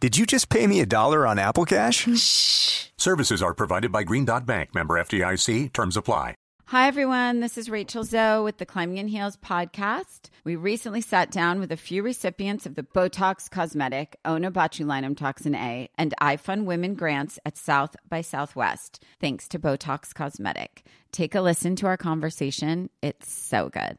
Did you just pay me $1 on Apple Cash? Shh. Services are provided by Green Dot Bank. Member FDIC. Terms apply. Hi, everyone. This is Rachel Zoe with the Climbing in Heels podcast. We recently sat down with a few recipients of the Botox Cosmetic, Onobotulinum Toxin A, and iFund Women grants at South by Southwest, thanks to Botox Cosmetic. Take a listen to our conversation. It's so good.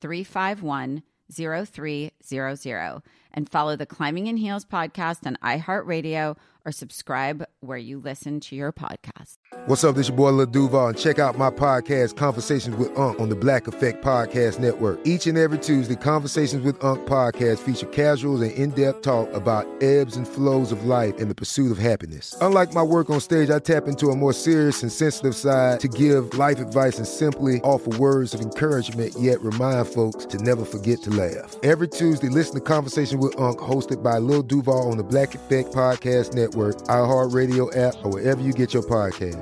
351-0300 and follow the Climbing in Heels podcast on iHeartRadio or subscribe where you listen to your podcast. What's up, this your boy Lil Duval, and check out my podcast, Conversations with Unc, on the Black Effect Podcast Network. Each and every Tuesday, Conversations with Unc podcast feature casuals and in-depth talk about ebbs and flows of life and the pursuit of happiness. Unlike my work on stage, I tap into a more serious and sensitive side to give life advice and simply offer words of encouragement, yet remind folks to never forget to laugh. Every Tuesday, listen to Conversations with Unc, hosted by Lil Duval on the Black Effect Podcast Network, iHeartRadio app, or wherever you get your podcasts.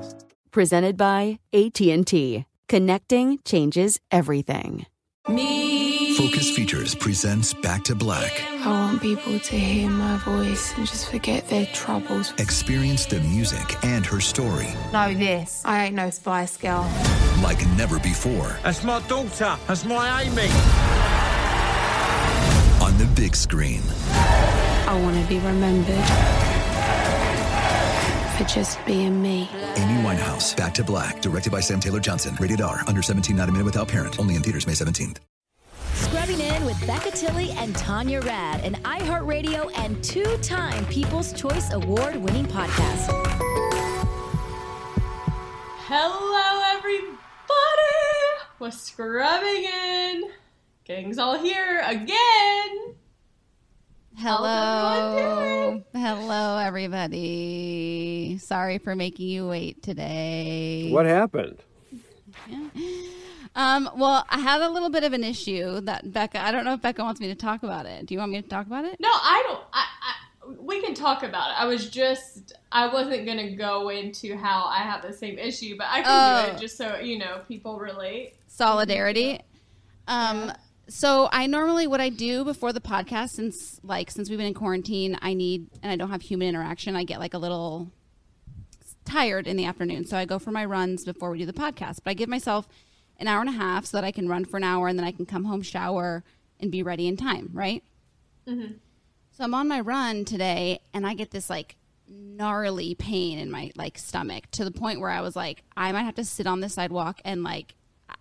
Presented by AT&T. Connecting changes everything. Me. Focus Features presents Back to Black. I want people to hear my voice and just forget their troubles. Experience the music and her story. Know this. I ain't no Spice Girl. Like never before. That's my daughter. That's my Amy. On the big screen. I want to be remembered for just being me. Amy Winehouse, Back to Black, directed by Sam Taylor-Johnson. Rated R, under 17, not a minute without parent. Only in theaters May 17th. Scrubbing in with Becca Tilly and Tanya Rad, an iHeartRadio and two-time People's Choice Award-winning podcast. Hello, everybody. We're scrubbing in. Gang's all here again. Hello, everybody. Sorry for making you wait today. What happened? Yeah. Well, I have a little bit of an issue that Becca, I don't know if Becca wants me to talk about it. Do you want me to talk about it? No, I don't. We can talk about it. I wasn't going to go into how I have the same issue, but I can do it just so, people relate. Solidarity. Yeah. So I normally, what I do before the podcast, since we've been in quarantine, I don't have human interaction, I get a little tired in the afternoon. So I go for my runs before we do the podcast. But I give myself an hour and a half so that I can run for an hour and then I can come home, shower, and be ready in time, right? Mm-hmm. So I'm on my run today and I get this gnarly pain in my stomach to the point where I was I might have to sit on the sidewalk and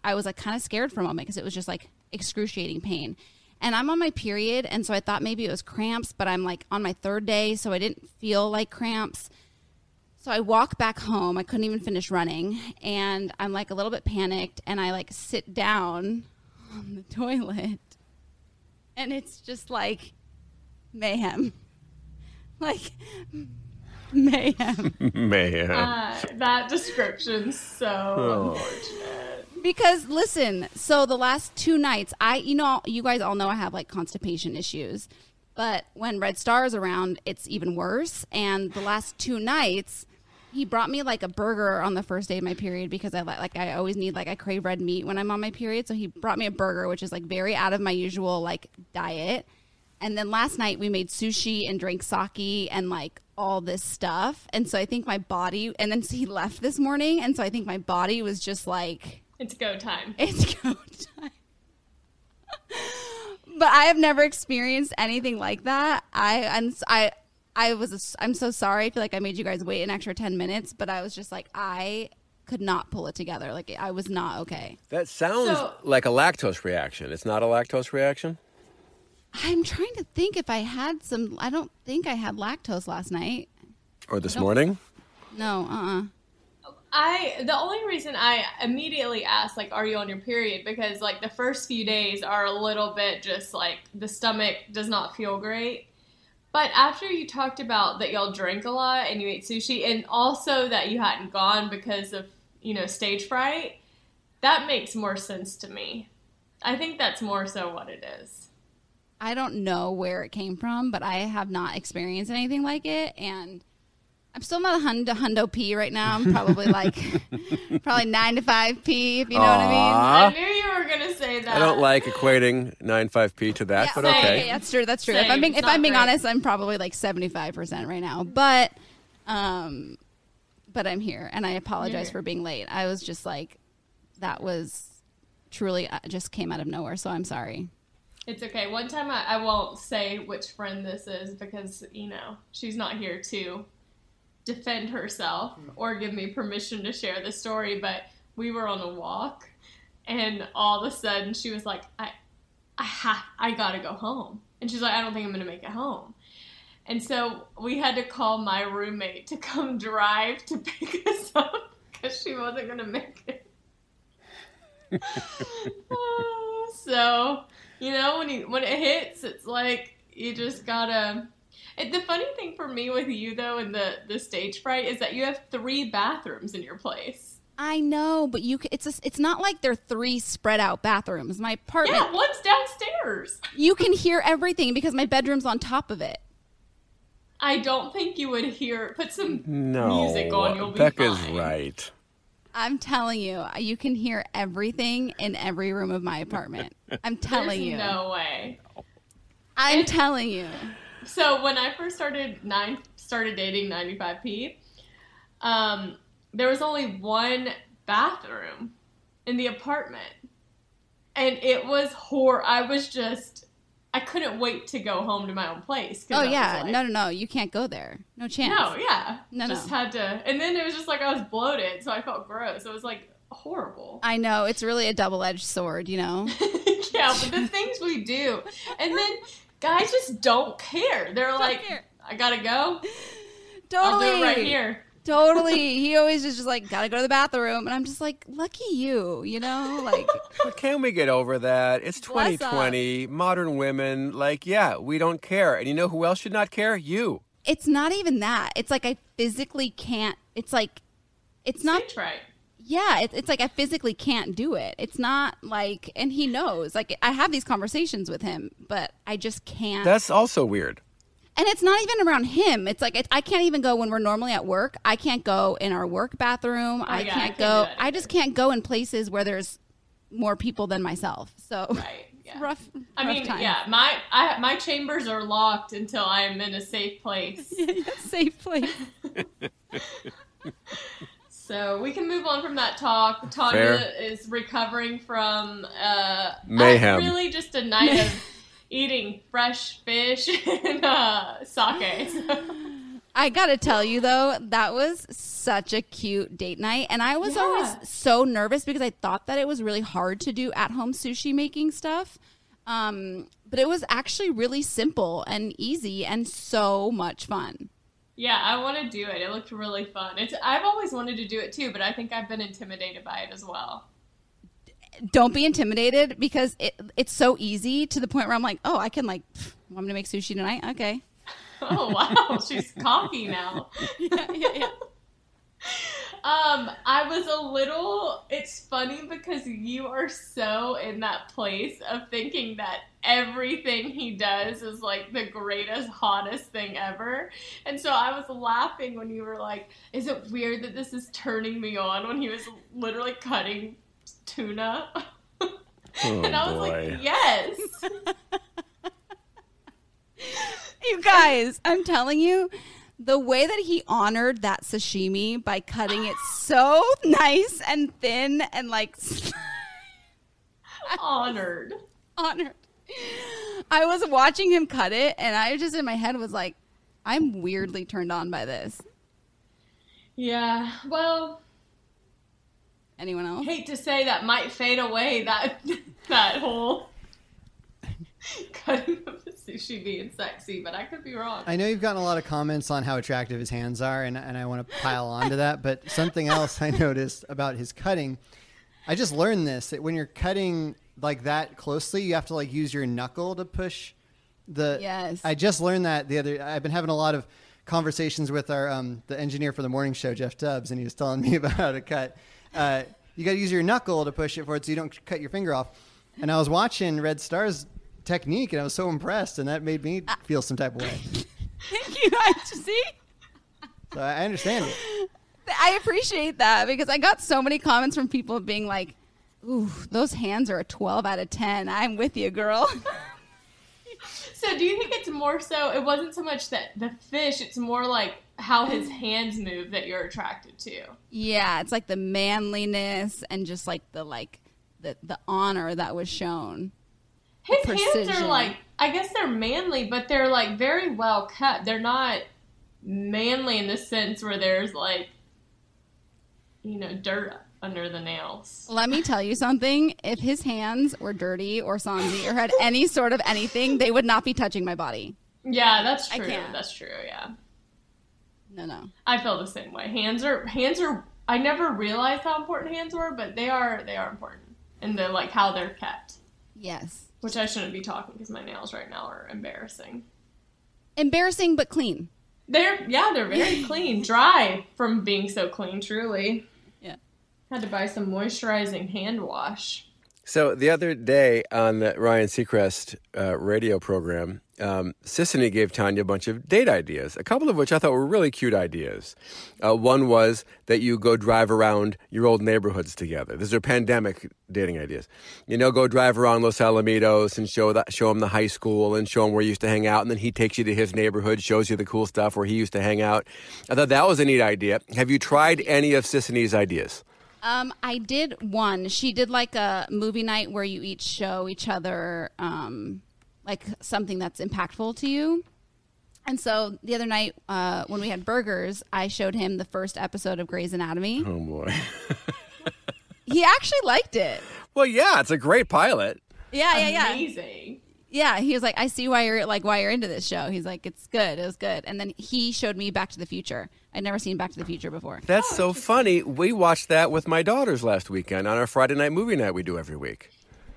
I was kind of scared for a moment because it was just excruciating pain, and I'm on my period, and so I thought maybe it was cramps, but I'm on my third day, so I didn't feel like cramps. So I walk back home. I couldn't even finish running, and I'm a little bit panicked, and I sit down on the toilet, and it's just mayhem. Mayhem. That description's so unfortunate. Because, listen, so the last two nights, you guys all know I have, constipation issues. But when Red Star is around, it's even worse. And the last two nights, He brought me like a burger on the first day of my period because I always need, like, I crave red meat when I'm on my period. So he brought me a burger, which is like very out of my usual like diet. And then last night we made sushi and drank sake and like all this stuff. And so I think my body, and then he left this morning. And so I think my body was just like, it's go time. It's go time. But I have never experienced anything like that. I'm so sorry. I feel like I made you guys wait an extra 10 minutes, but I was just like, I could not pull it together. Like, I was not okay. That sounds like a lactose reaction. It's not a lactose reaction? I'm trying to think if I had some. I don't think I had lactose last night. Or this morning? No, the only reason I immediately asked, like, are you on your period? Because, like, the first few days are a little bit just, like, the stomach does not feel great. But after you talked about that y'all drank a lot and you ate sushi and also that you hadn't gone because of, you know, stage fright, that makes more sense to me. I think that's more so what it is. I don't know where it came from, but I have not experienced anything like it. And I'm still not a hundo P right now. I'm probably like 9 to 5 P, if you know what I mean. I knew you were going to say that. I don't like equating 9-5 P to that, yeah, but okay. Okay, that's true. That's true. Same. If I'm being honest, I'm probably like 75% right now. But I'm here, and I apologize for being late. I was just like, that was truly just came out of nowhere. So I'm sorry. It's okay. One time I won't say which friend this is because, you know, she's not here to defend herself or give me permission to share the story, but we were on a walk and all of a sudden she was like, I gotta go home. And she's like, I don't think I'm gonna make it home. And so we had to call my roommate to come drive to pick us up because she wasn't gonna make it. So, you know, when it hits, it's like you just gotta. The funny thing for me with you, though, and the stage fright is that you have 3 bathrooms in your place. I know, but it's not like they're 3 spread out bathrooms. My apartment. Yeah, one's downstairs. You can hear everything because my bedroom's on top of it. I don't think you would hear. Put some music on. You'll be fine. Becca's right. I'm telling you, you can hear everything in every room of my apartment. I'm telling you. There's no way. I'm telling you. So when I first started dating 95P, there was only one bathroom in the apartment, and it was I couldn't wait to go home to my own place. Oh yeah, like, no, you can't go there, no chance. No, yeah, no. Had to, and then it was just like I was bloated, so I felt gross. It was like horrible. I know, it's really a double-edged sword, you know. Yeah, but the things we do, and then. Guys just don't care. They're like, I gotta go. Totally. I'll do it right here. Totally. He always is just like, gotta go to the bathroom. And I'm just like, lucky you, you know? Like, can we get over that? It's 2020. Modern women, like, yeah, we don't care. And you know who else should not care? You. It's not even that. It's like I physically can't. It's like, it's not. That's right. Yeah, it's like I physically can't do it. It's not like, and he knows. Like, I have these conversations with him, but I just can't. That's also weird. And it's not even around him. It's like I can't even go when we're normally at work. I can't go in our work bathroom. I can't go. I just can't go in places where there's more people than myself. So right, yeah. rough time. Yeah, my chambers are locked until I am in a safe place. Safe place. So we can move on from that talk. Tanya is recovering from mayhem. Really just a night of eating fresh fish and sake. I got to tell you, though, that was such a cute date night. And I was always so nervous because I thought that it was really hard to do at-home sushi making stuff. But it was actually really simple and easy and so much fun. Yeah, I want to do it. It looked really fun. I've always wanted to do it too, but I think I've been intimidated by it as well. Don't be intimidated because it's so easy to the point where I'm like, oh, I can like, I'm going to make sushi tonight. Okay. Oh, wow. She's cocky now. Yeah. I was a little, it's funny because you are so in that place of thinking that everything he does is like the greatest, hottest thing ever. And so I was laughing when you were like, is it weird that this is turning me on, when he was literally cutting tuna? Oh, and I was like, yes. You guys, I'm telling you, the way that he honored that sashimi by cutting it so nice and thin and like honored. I was watching him cut it, and I just in my head was like, I'm weirdly turned on by this. Yeah, well, anyone else? Hate to say that might fade away, that whole cutting of the sushi being sexy, but I could be wrong. I know you've gotten a lot of comments on how attractive his hands are, and I want to pile on to that, but something else I noticed about his cutting, I just learned this, that when you're cutting like that closely, you have to like use your knuckle to push the... Yes. I just learned that the other... I've been having a lot of conversations with our the engineer for the morning show, Jeff Tubbs, and he was telling me about how to cut. You got to use your knuckle to push it forward so you don't cut your finger off. And I was watching Red Star's technique, and I was so impressed, and that made me feel some type of way. Thank you. See? So I understand it. I appreciate that, because I got so many comments from people being like, ooh, those hands are a 12 out of 10. I'm with you, girl. So do you think it's more so, it wasn't so much that the fish, it's more like how his hands move that you're attracted to? Yeah, it's like the manliness and just like the honor that was shown. His precision. Hands are like, I guess they're manly, but they're like very well cut. They're not manly in the sense where there's like, you know, dirt under the nails. Let me tell you something. If his hands were dirty or sonzy or had any sort of anything, they would not be touching my body. Yeah, that's true. That's true. Yeah. No. I feel the same way. Hands are, I never realized how important hands were, but they are important. And they're like how they're kept. Yes. Which I shouldn't be talking because my nails right now are embarrassing. Embarrassing, but clean. They're very clean. Dry from being so clean, truly. Yeah. Had to buy some moisturizing hand wash. So the other day on the Ryan Seacrest radio program, Sissany gave Tanya a bunch of date ideas, a couple of which I thought were really cute ideas. One was that you go drive around your old neighborhoods together. These are pandemic dating ideas. You know, go drive around Los Alamitos and show him the high school and show him where you used to hang out, and then he takes you to his neighborhood, shows you the cool stuff where he used to hang out. I thought that was a neat idea. Have you tried any of Sissany's ideas? I did one. She did like a movie night where you each show each other like something that's impactful to you. And so the other night when we had burgers, I showed him the first episode of Grey's Anatomy. Oh, boy. He actually liked it. Well, yeah, it's a great pilot. Yeah. Amazing. Yeah, he was like, I see why you're into this show. He's like, it's good. It was good. And then he showed me Back to the Future. I'd never seen Back to the Future before. That's so funny. We watched that with my daughters last weekend on our Friday night movie night we do every week.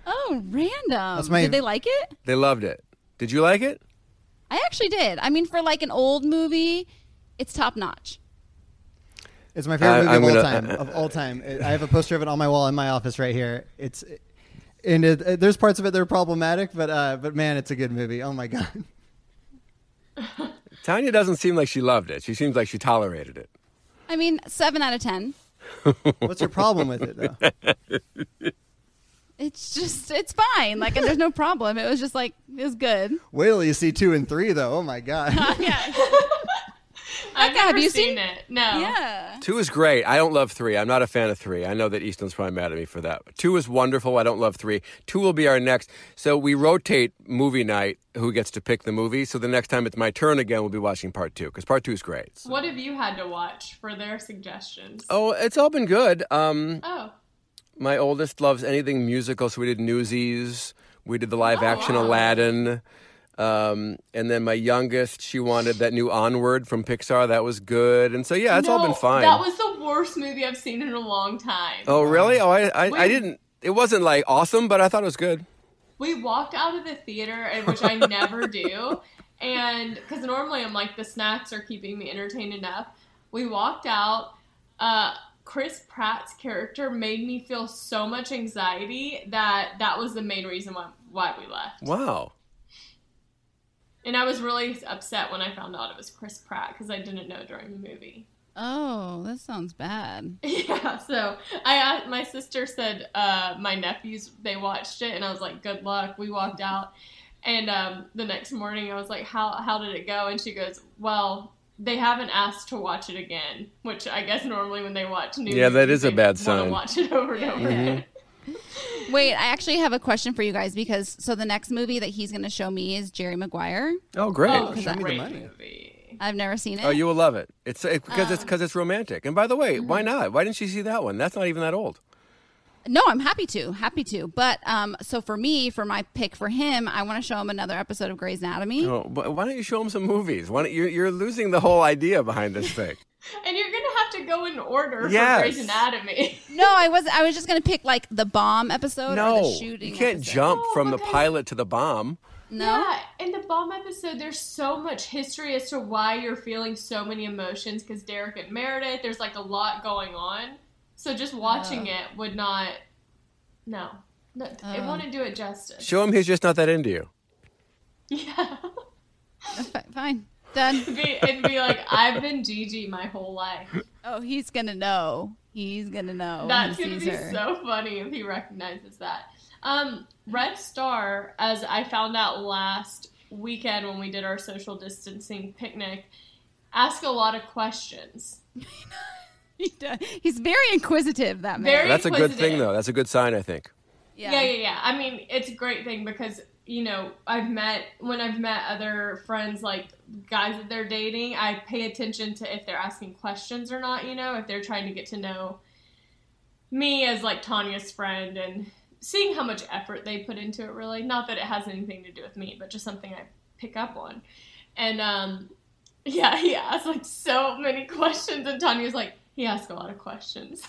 Oh, random. Did they like it? They loved it. Did you like it? I actually did. I mean, for like an old movie, it's top notch. It's my favorite movie of all time. I have a poster of it on my wall in my office right here. And there's parts of it that are problematic, but man, it's a good movie. Oh, my God. Tanya doesn't seem like she loved it. She seems like she tolerated it. I mean, 7 out of 10. What's your problem with it, though? It's just, it's fine. Like, and there's no problem. It was just like, it was good. Wait till you see 2 and 3, though. Oh, my God. Yeah. I've never seen it. No. Yeah. 2 is great. I don't love 3. I'm not a fan of 3. I know that Easton's probably mad at me for that. 2 is wonderful. I don't love 3. 2 will be our next. So we rotate movie night who gets to pick the movie. So the next time it's my turn again, we'll be watching part 2 because part 2 is great. So. What have you had to watch for their suggestions? Oh, it's all been good. My oldest loves anything musical. So we did Newsies. We did the live action Aladdin. And then my youngest, she wanted that new Onward from Pixar. That was good. And so, yeah, it's all been fine. That was the worst movie I've seen in a long time. Oh, really? Oh, I didn't. It wasn't like awesome, but I thought it was good. We walked out of the theater, which I never do. And because normally I'm like, the snacks are keeping me entertained enough. We walked out. Chris Pratt's character made me feel so much anxiety that was the main reason why we left. Wow. And I was really upset when I found out it was Chris Pratt because I didn't know during the movie. Oh, that sounds bad. Yeah, so my sister said my nephews, they watched it, and I was like, good luck. We walked out, and the next morning I was like, how did it go? And she goes, well, they haven't asked to watch it again, which I guess normally when they watch new movies, that is a bad sign. Watch it over and over again. Wait, I actually have a question for you guys because the next movie that he's going to show me is Jerry Maguire. Oh, great! Oh, show me the money. Movie. I've never seen it. Oh, you will love it. It's because it's romantic. And by the way, why not? Why didn't you see that one? That's not even that old. No, I'm happy to. But so for my pick for him, I want to show him another episode of Grey's Anatomy. Oh, but why don't you show him some movies? Why don't you're losing the whole idea behind this thing. And you're gonna have to go in order for Grey's Anatomy. No, I was just gonna pick like the bomb episode or the shooting. You can't jump from the pilot to the bomb. No, yeah, in the bomb episode, there's so much history as to why you're feeling so many emotions because Derek and Meredith. There's like a lot going on. So just watching it would not. No, it wouldn't do it justice. Show him he's just not that into you. Yeah. Fine. Done. Be like, I've been Gigi my whole life. Oh, he's going to know. That's going to be so funny if he recognizes that. Red Star, as I found out last weekend when we did our social distancing picnic, asked a lot of questions. He does. He's very inquisitive, that man. That's a good thing, though. That's a good sign, I think. Yeah. I mean, it's a great thing because... You know, I've met other friends, like guys that they're dating, I pay attention to if they're asking questions or not, you know, if they're trying to get to know me as like Tanya's friend and seeing how much effort they put into it, really. Not that it has anything to do with me, but just something I pick up on. And he asked like so many questions, and Tanya's like, he asked a lot of questions.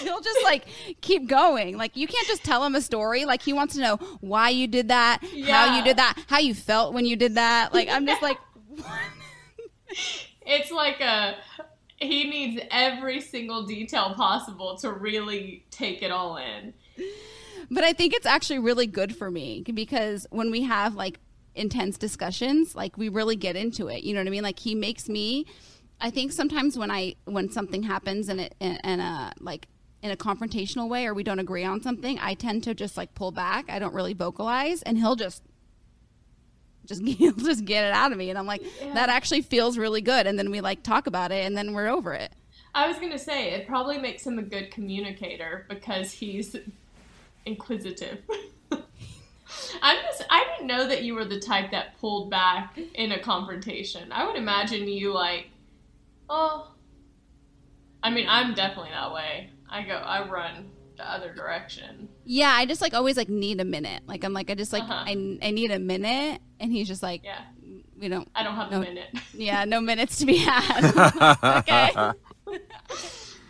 He'll just like keep going. Like you can't just tell him a story. Like he wants to know why you did that, how you did that, how you felt when you did that. Like I'm just like, what? It's like he needs every single detail possible to really take it all in. But I think it's actually really good for me because when we have like intense discussions, like we really get into it. You know what I mean? Like he makes me. I think sometimes when something happens like in a confrontational way or we don't agree on something, I tend to just like pull back. I don't really vocalize, and he'll just get it out of me, and I'm like, that actually feels really good. And then we like talk about it, and then we're over it. I was gonna say it probably makes him a good communicator because he's inquisitive. I didn't know that you were the type that pulled back in a confrontation. I would imagine you like. Oh, I mean, I'm definitely that way. I run the other direction. Yeah, I just like always like need a minute. Like I'm like I just like I need a minute, and he's just like I don't have a minute. Yeah, no minutes to be had. Okay,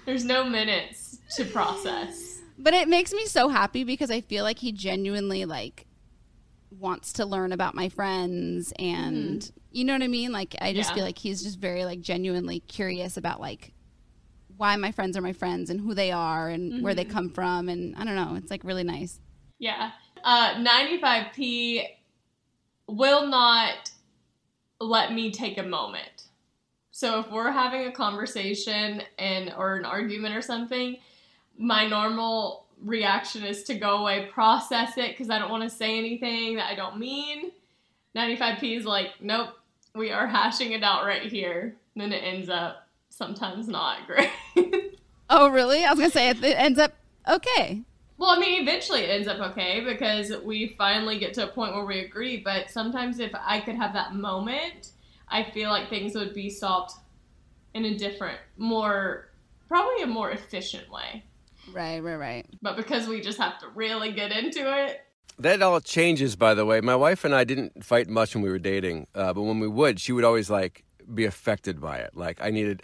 there's no minutes to process. But it makes me so happy because I feel like he genuinely like wants to learn about my friends and. Mm-hmm. You know what I mean? Like, I just feel like he's just very, like, genuinely curious about, like, why my friends are my friends and who they are and where they come from. And I don't know. It's, like, really nice. Yeah. 95P will not let me take a moment. So if we're having a conversation or an argument or something, my normal reaction is to go away, process it, because I don't want to say anything that I don't mean. 95P is like, nope, we are hashing it out right here. And then it ends up sometimes not great. Oh, really? I was going to say it ends up okay. Well, I mean, eventually it ends up okay because we finally get to a point where we agree. But sometimes if I could have that moment, I feel like things would be solved in a different, probably a more efficient way. Right. But because we just have to really get into it. That all changes, by the way. My wife and I didn't fight much when we were dating, but when we would, she would always like be affected by it. Like I need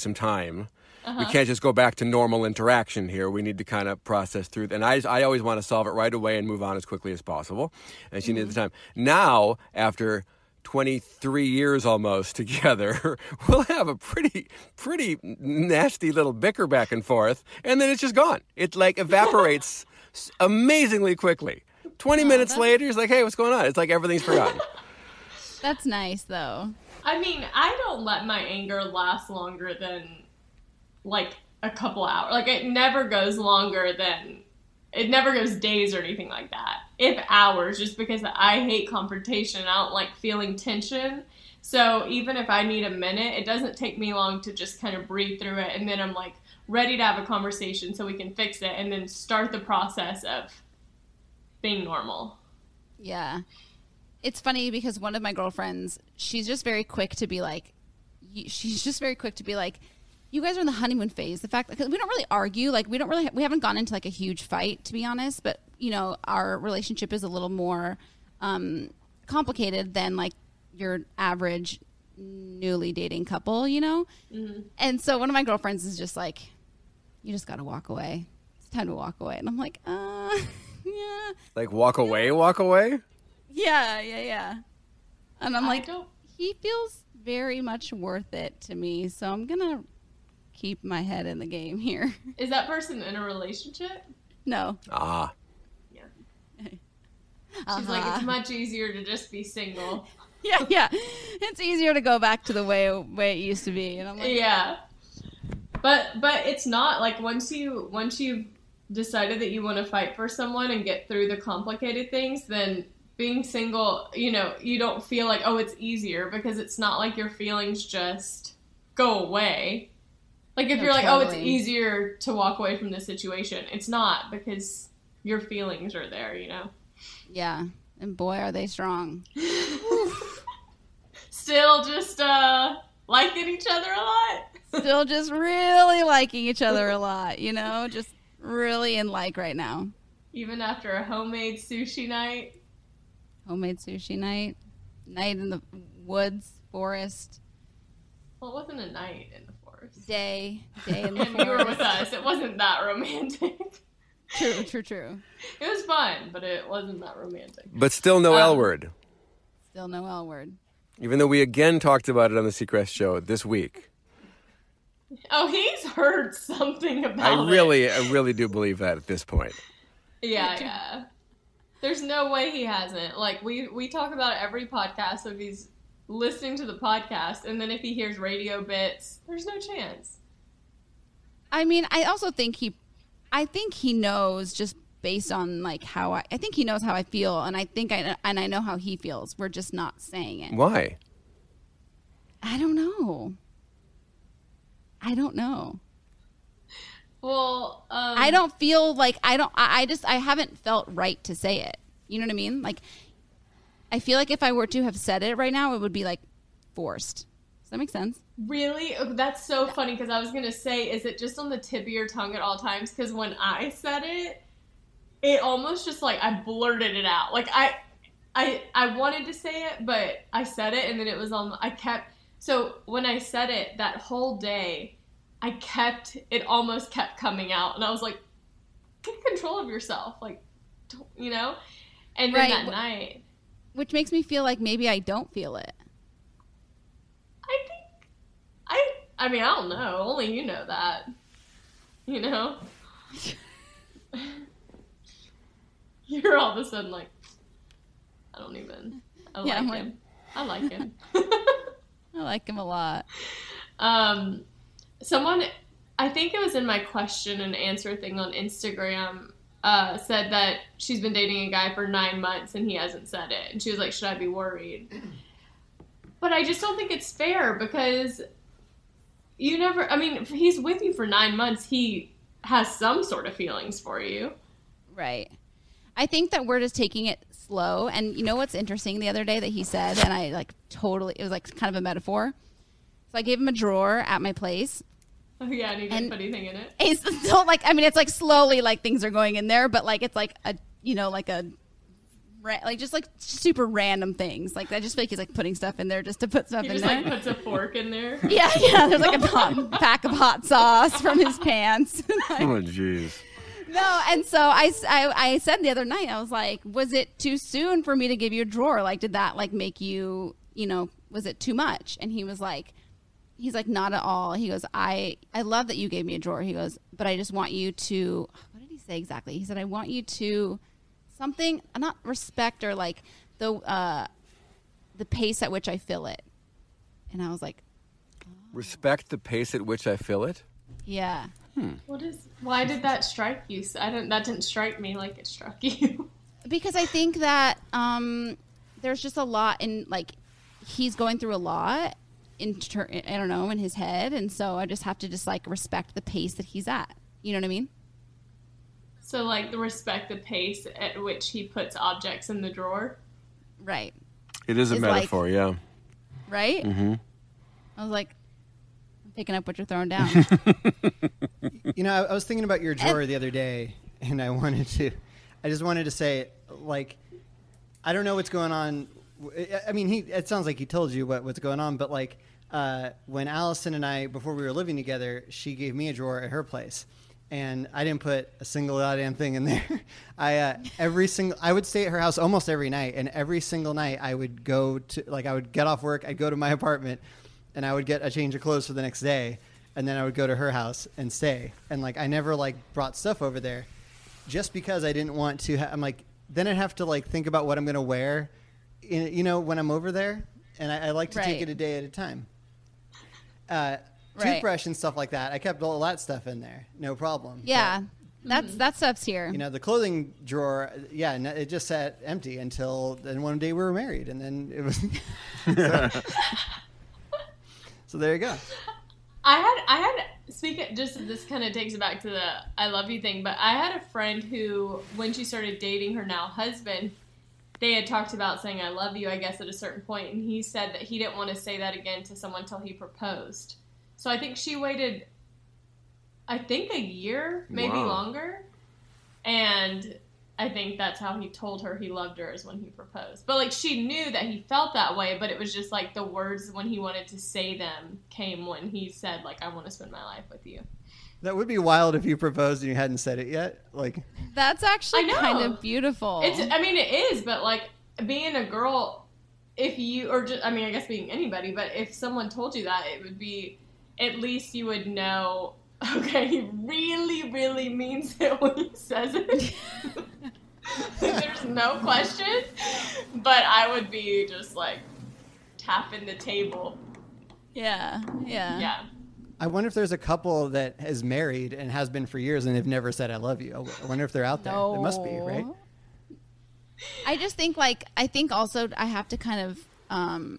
some time. Uh-huh. We can't just go back to normal interaction here. We need to kind of process through. And I always want to solve it right away and move on as quickly as possible. And she needed the time. Now, after 23 years almost together, we'll have a pretty nasty little bicker back and forth, and then it's just gone. It like evaporates amazingly quickly. 20 minutes later, he's like, hey, what's going on? It's like everything's forgotten. That's nice, though. I mean, I don't let my anger last longer than, like, a couple hours. Like, it never goes longer than... It never goes days or anything like that. If hours, just because I hate confrontation. I don't like feeling tension. So even if I need a minute, it doesn't take me long to just kind of breathe through it. And then I'm like ready to have a conversation so we can fix it and then start the process of being normal. Yeah. It's funny because one of my girlfriends, she's just very quick to be like, you guys are in the honeymoon phase. The fact that we don't really argue, like we haven't gone into like a huge fight, to be honest, but you know, our relationship is a little more complicated than like your average newly dating couple, you know? Mm-hmm. And so one of my girlfriends is just like, you just got to walk away. It's time to walk away. And I'm like, yeah. Like walk away? Yeah. And I'm like, he feels very much worth it to me. So I'm going to keep my head in the game here. Is that person in a relationship? No. Yeah. She's like, it's much easier to just be single. Yeah. It's easier to go back to the way it used to be. And I'm like, yeah. But it's not like once you've decided that you want to fight for someone and get through the complicated things, then being single, you know, you don't feel like, oh, it's easier, because it's not like your feelings just go away. Like, if you're like, oh, it's easier to walk away from this situation, it's not, because your feelings are there, you know? Yeah. And boy, are they strong. Still just liking each other a lot. Still just really liking each other a lot, you know? Just really in like right now. Even after a homemade sushi night, night in the woods, forest. Well, it wasn't a night in the day in the forest. And you were with us. It wasn't that romantic. True. It was fun, but it wasn't that romantic. But still no L word. Still no L word. Even though we again talked about it on the Seacrest show this week. Oh, he's heard something about it. I really do believe that at this point. Yeah. There's no way he hasn't. Like, we talk about every podcast, so he's listening to the podcast, and then if he hears radio bits, there's no chance. I mean, I also think he knows, just based on like how I think he knows how I feel, and I know how he feels. We're just not saying it. Why? I don't know. Well, I don't feel like I haven't felt right to say it. You know what I mean? Like, I feel like if I were to have said it right now, it would be, like, forced. Does that make sense? Really? That's so funny, because I was going to say, is it just on the tip of your tongue at all times? Because when I said it, it almost just, like, I blurted it out. Like, I wanted to say it, but I said it, and then it was on, I kept, so when I said it that whole day, it almost kept coming out. And I was like, get control of yourself. Like, you know? And then that night... Which makes me feel like maybe I don't feel it. I think... I mean, I don't know. Only you know that. You know? You're all of a sudden like, I don't even... I like him. I like him a lot. Someone, I think it was in my question and answer thing on Instagram... said that she's been dating a guy for 9 months and he hasn't said it. And she was like, should I be worried? But I just don't think it's fair, because if he's with you for 9 months, he has some sort of feelings for you. Right. I think that we're just taking it slow. And you know what's interesting the other day that he said, and I like totally, it was like kind of a metaphor. So I gave him a drawer at my place. Oh, yeah, and you get a funny thing in it. It's still like, I mean, it's like slowly like things are going in there, but like it's like a, you know, like a, like just like super random things. Like I just feel like he's like putting stuff in there just to put stuff in there. He just like puts a fork in there. Yeah. There's like a pack of hot sauce from his pants. Like, oh, jeez. No, and so I said the other night, I was like, was it too soon for me to give you a drawer? Like, did that like make you you know, was it too much? And he was like, not at all. He goes, I love that you gave me a drawer. He goes, but I just want you to, what did he say exactly? He said, I want you to something, not respect or like the pace at which I fill it. And I was like, oh. Respect the pace at which I fill it? Yeah. Why did that strike you? That didn't strike me like it struck you. Because I think that there's just a lot in, like, he's going through a lot I don't know, in his head. And so I just have to just, like, respect the pace that he's at. You know what I mean? So, like, the respect the pace at which he puts objects in the drawer? Right. It is a metaphor, like, yeah. Right? Mm-hmm. I was like, I'm picking up what you're throwing down. You know, I was thinking about your drawer the other day, and I just wanted to say, like, I don't know what's going on. I mean, it sounds like he told you what's going on, but, like, when Allison and I, before we were living together, she gave me a drawer at her place, and I didn't put a single goddamn thing in there. I would stay at her house almost every night, and every single night I would go to, like, I would get off work, I'd go to my apartment, and I would get a change of clothes for the next day, and then I would go to her house and stay. And, like, I never, like, brought stuff over there. Just because I didn't want to, I'm like, then I'd have to, like, think about what I'm going to wear, you know, when I'm over there. And I like to take it a day at a time. Toothbrush and stuff like that. I kept all that stuff in there. No problem. Yeah. But, that stuff's here. You know, the clothing drawer, yeah, it just sat empty until then one day we were married. And then it was. So there you go. Speaking, just this kind of takes it back to the I love you thing, but I had a friend who, when she started dating her now husband, they had talked about saying I love you, I guess, at a certain point, and he said that he didn't want to say that again to someone until he proposed. So I think she waited, a year, maybe longer, and I think that's how he told her he loved her, is when he proposed. But, like, she knew that he felt that way, but it was just, like, the words when he wanted to say them came when he said, like, I want to spend my life with you. That would be wild if you proposed and you hadn't said it yet. Like, that's actually kind of beautiful. It is, but, like, being a girl, if you, or just, I mean, I guess being anybody, but if someone told you that, it would be, at least you would know, okay, he really, really means it when he says it. There's no question. But I would be just, like, tapping the table. Yeah. I wonder if there's a couple that is married and has been for years and they've never said I love you. I wonder if they're out there. No. They must be, right? I just think, like, I think also I have to kind of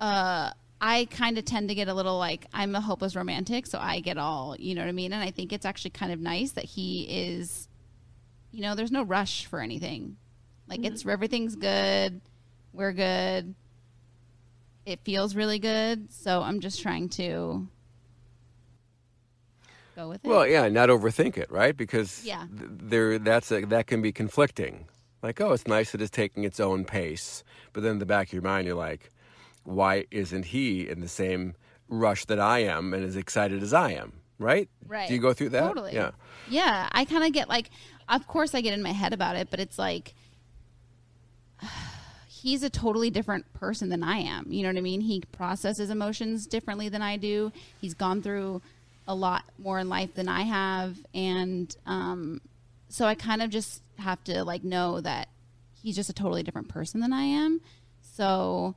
I kind of tend to get a little, like, I'm a hopeless romantic, so I get all, you know what I mean? And I think it's actually kind of nice that he is, you know, there's no rush for anything. Like, it's, everything's good. We're good. It feels really good. So I'm just trying to go with it. Well, yeah, not overthink it, right? Because that can be conflicting. Like, oh, it's nice that it's taking its own pace. But then in the back of your mind, you're like, why isn't he in the same rush that I am and as excited as I am, right? Right. Do you go through that? Totally. Yeah, I kind of get like, of course I get in my head about it, but it's like, he's a totally different person than I am. You know what I mean? He processes emotions differently than I do. He's gone through a lot more in life than I have. And so I kind of just have to like know that he's just a totally different person than I am. So...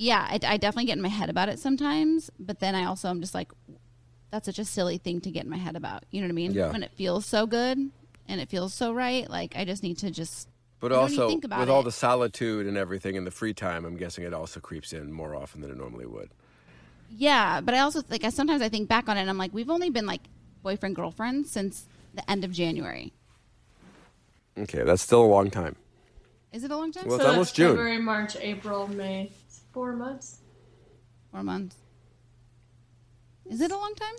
yeah, I definitely get in my head about it sometimes, but then I also am just like, that's such a silly thing to get in my head about. You know what I mean? Yeah. When it feels so good and it feels so right, like I just need to just. But also, think about with all the solitude and everything and the free time, I'm guessing it also creeps in more often than it normally would. Yeah, but I also like sometimes I think back on it and I'm like, we've only been like boyfriend girlfriend since the end of January. Okay, that's still a long time. Is it a long time? Well, so it's almost June. February, March, April, May. 4 months. 4 months. Is it a long time?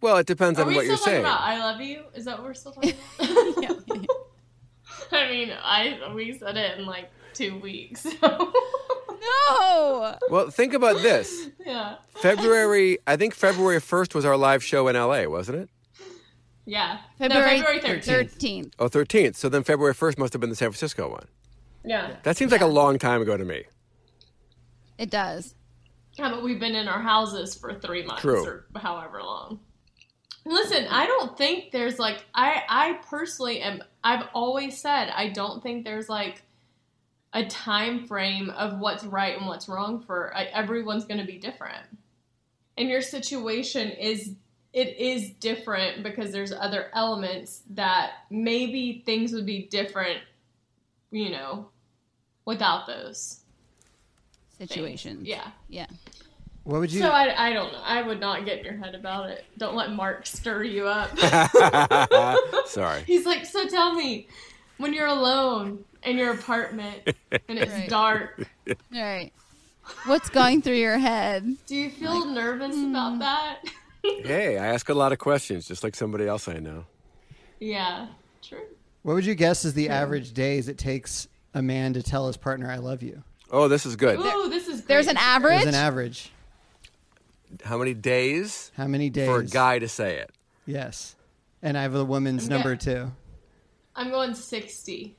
Well, it depends on what you're saying. Are we still talking about I love you? Is that what we're still talking about? Yeah. I mean, we said it in like 2 weeks. So. No! Well, think about this. Yeah. February 1st was our live show in LA, wasn't it? Yeah. February 13th. Oh, 13th. So then February 1st must have been the San Francisco one. Yeah. That seems like a long time ago to me. It does. Yeah, but we've been in our houses for 3 months or however long. Listen, I don't think there's like, I personally am, I've always said, I don't think there's like a time frame of what's right and what's wrong for, everyone's going to be different. And your situation is, it is different because there's other elements that maybe things would be different, you know, without those situations. Things. Yeah. Yeah. What would you... So I don't know. I would not get in your head about it. Don't let Mark stir you up. Sorry. He's like, so tell me, when you're alone in your apartment and it's dark. Right. What's going through your head? Do you feel like, nervous about that? Hey, I ask a lot of questions, just like somebody else I know. Yeah, true. What would you guess is the average days it takes a man to tell his partner, I love you? Oh, this is good. Ooh, this is great. There's an average? There's an average. How many days? How many days? For a guy to say it. Yes. And I have a woman's number, too. I'm going 60.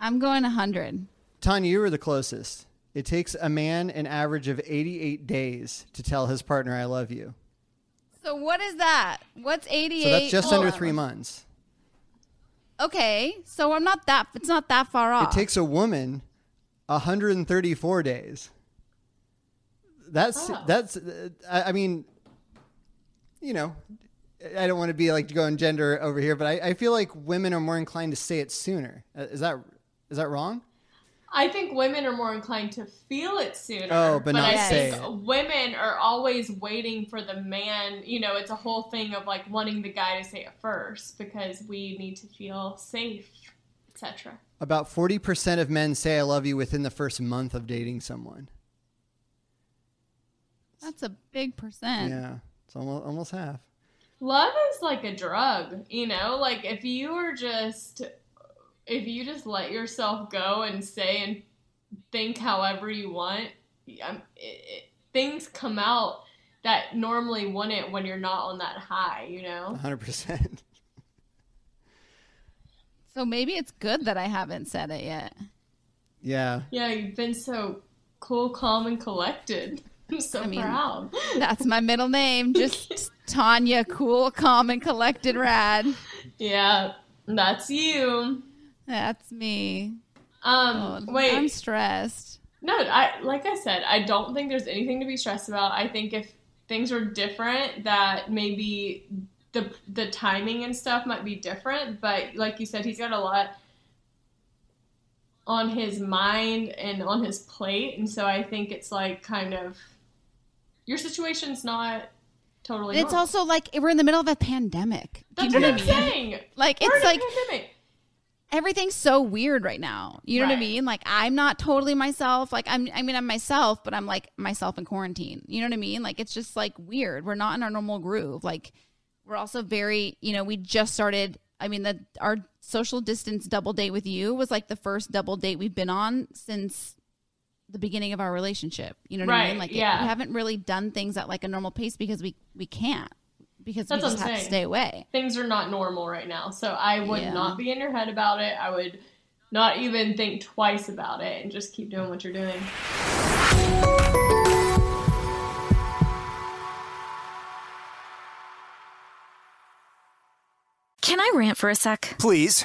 I'm going 100. Tanya, you were the closest. It takes a man an average of 88 days to tell his partner, I love you. So what is that? What's 88? So that's just under 3 months. Okay. So I'm not that, it's not that far off. It takes a woman 134 days. That's, I mean, you know, I don't want to be like going gender over here, but I feel like women are more inclined to say it sooner. Is that wrong? I think women are more inclined to feel it sooner. Oh, but not say it. Women are always waiting for the man. You know, it's a whole thing of like wanting the guy to say it first because we need to feel safe, etc. About 40% of men say I love you within the first month of dating someone. That's a big percent. Yeah, it's almost half. Love is like a drug, you know? Like if you just let yourself go and say and think however you want, things come out that normally wouldn't when you're not on that high, you know? 100%. So maybe it's good that I haven't said it yet. Yeah. Yeah, you've been so cool, calm, and collected. I'm so proud. That's my middle name. Just Tanya, cool, calm, and collected Rad. Yeah, that's you. That's me. Wait. I'm stressed. No, like I said, I don't think there's anything to be stressed about. I think if things were different, that maybe the timing and stuff might be different. But like you said, he's got a lot on his mind and on his plate. And so I think it's like kind of your situation's not totally wrong. It's also like we're in the middle of a pandemic. That's what I'm saying. Like it's like everything's so weird right now. You know what I mean? Like I'm not totally myself. Like I'm myself, but I'm like myself in quarantine. You know what I mean? Like it's just like weird. We're not in our normal groove. Like we're also very, you know, we just started our social distance double date with you was like the first double date we've been on since the beginning of our relationship. You know what I mean? Like we haven't really done things at like a normal pace because we can't, because that's we just have to stay away. Things are not normal right now. So I would not be in your head about it. I would not even think twice about it and just keep doing what you're doing. Can I rant for a sec? Please.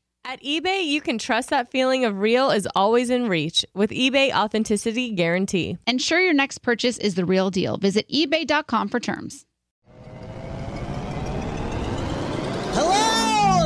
At eBay, you can trust that feeling of real is always in reach with eBay Authenticity Guarantee. Ensure your next purchase is the real deal. Visit eBay.com for terms. Hello,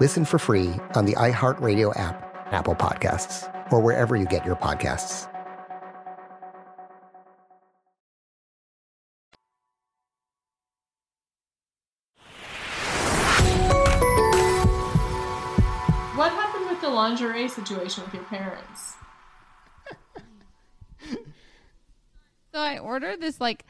Listen for free on the iHeartRadio app, Apple Podcasts, or wherever you get your podcasts. Lingerie situation with your parents. So I ordered this like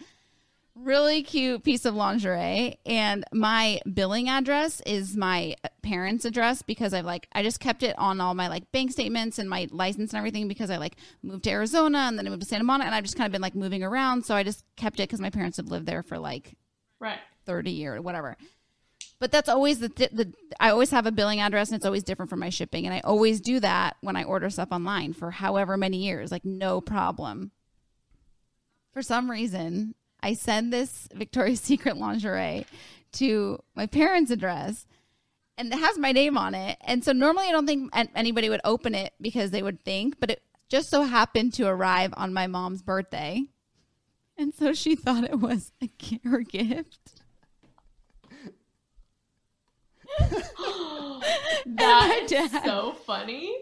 really cute piece of lingerie, and my billing address is my parents' address because I just kept it on all my like bank statements and my license and everything because I like moved to Arizona and then I moved to Santa Monica and I've just kind of been like moving around, so I just kept it because my parents have lived there for like 30 years or whatever. But that's always I always have a billing address and it's always different from my shipping. And I always do that when I order stuff online for however many years, like no problem. For some reason, I send this Victoria's Secret lingerie to my parents' address and it has my name on it. And so normally I don't think anybody would open it because they would think, but it just so happened to arrive on my mom's birthday. And so she thought it was a care gift. That is so funny.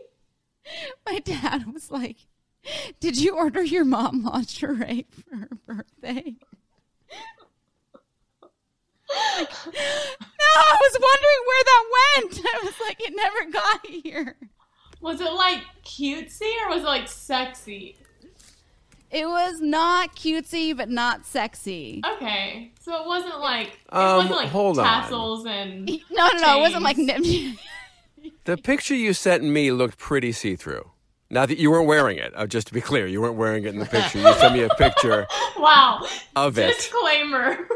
My dad was like, "Did you order your mom lingerie for her birthday?" No, I was wondering where that went. I was like, it never got here. Was it like cutesy or was it like sexy? It was not cutesy, but not sexy. Okay, so it wasn't like tassels and no, it wasn't like. The picture you sent me looked pretty see-through. Not that you weren't wearing it. Just to be clear, you weren't wearing it in the picture. You sent me a picture. Wow. Of it. Disclaimer.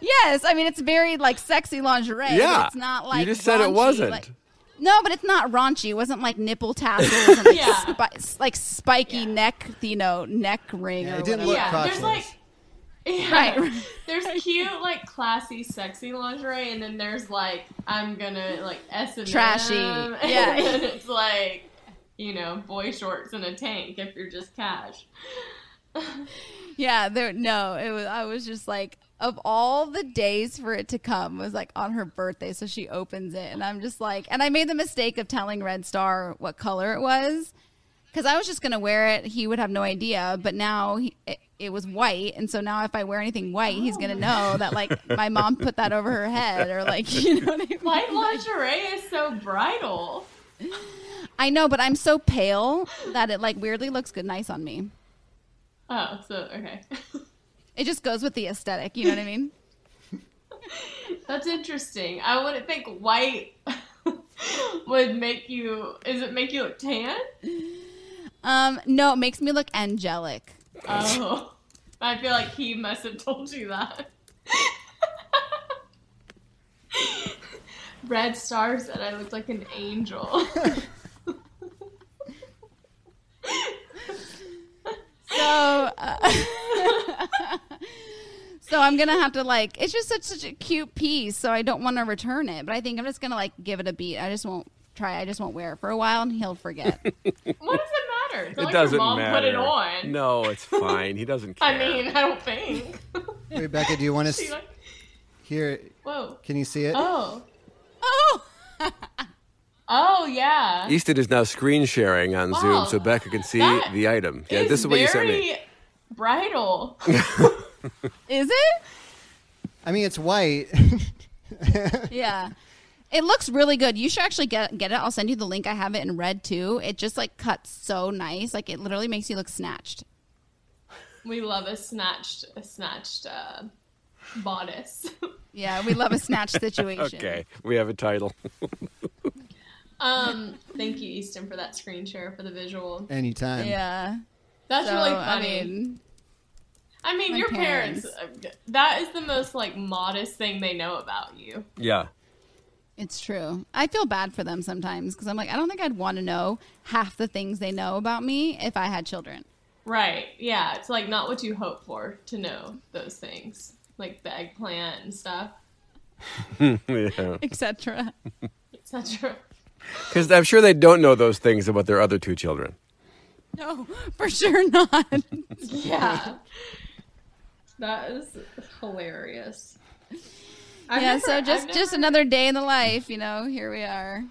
Yes, I mean it's very like sexy lingerie. Yeah. But it's not like you just said raunchy, it wasn't. Like, no, but it's not raunchy. It wasn't like nipple tassels and like, spiky neck, neck ring. Yeah, or it didn't look there's like, there's cute, like classy, sexy lingerie, and then there's like I'm gonna like S&M trashy, and then it's like boy shorts and a tank if you're just cash. It was. I was just like, of all the days for it to come was like on her birthday. So she opens it and I'm just like, and I made the mistake of telling Red Star what color it was because I was just going to wear it. He would have no idea, but now it was white. And so now if I wear anything white, he's going to know that like my mom put that over her head or like, what I mean? White lingerie is so bridal. I know, but I'm so pale that it like weirdly looks nice on me. Oh, so, okay. It just goes with the aesthetic, you know what I mean? That's interesting. I wouldn't think white would make you... Does it make you look tan? No, it makes me look angelic. Oh. I feel like he must have told you that. Red Star said I looked like an angel. So I'm going to have to like, it's just such a cute piece. So I don't want to return it, but I think I'm just going to like give it a beat. I just won't wear it for a while and he'll forget. What does it matter? It's like doesn't your mom matter. Put it on. No, it's fine. He doesn't care. I mean, I don't think. Hey, Becca, do you want to see it? Whoa. Can you see it? Oh. Oh, yeah. Easton is now screen sharing on Zoom so Becca can see the item. Yeah, this is what you sent me. Bridal. Is it? I mean, it's white. Yeah. It looks really good. You should actually get it. I'll send you the link. I have it in red, too. It just, like, cuts so nice. Like, it literally makes you look snatched. We love a snatched bodice. Yeah, we love a snatched situation. Okay, we have a title. Thank you, Easton, for that screen share for the visual. Anytime. Yeah. That's really funny. I mean your parents, that is the most like modest thing they know about you. Yeah. It's true. I feel bad for them sometimes because I'm like, I don't think I'd want to know half the things they know about me if I had children. Right. Yeah. It's like not what you hope for to know those things. Like the eggplant and stuff. Yeah. Etc. Etc. Because I'm sure they don't know those things about their other two children. No, for sure not. Yeah. That is hilarious. Just another day in the life, here we are.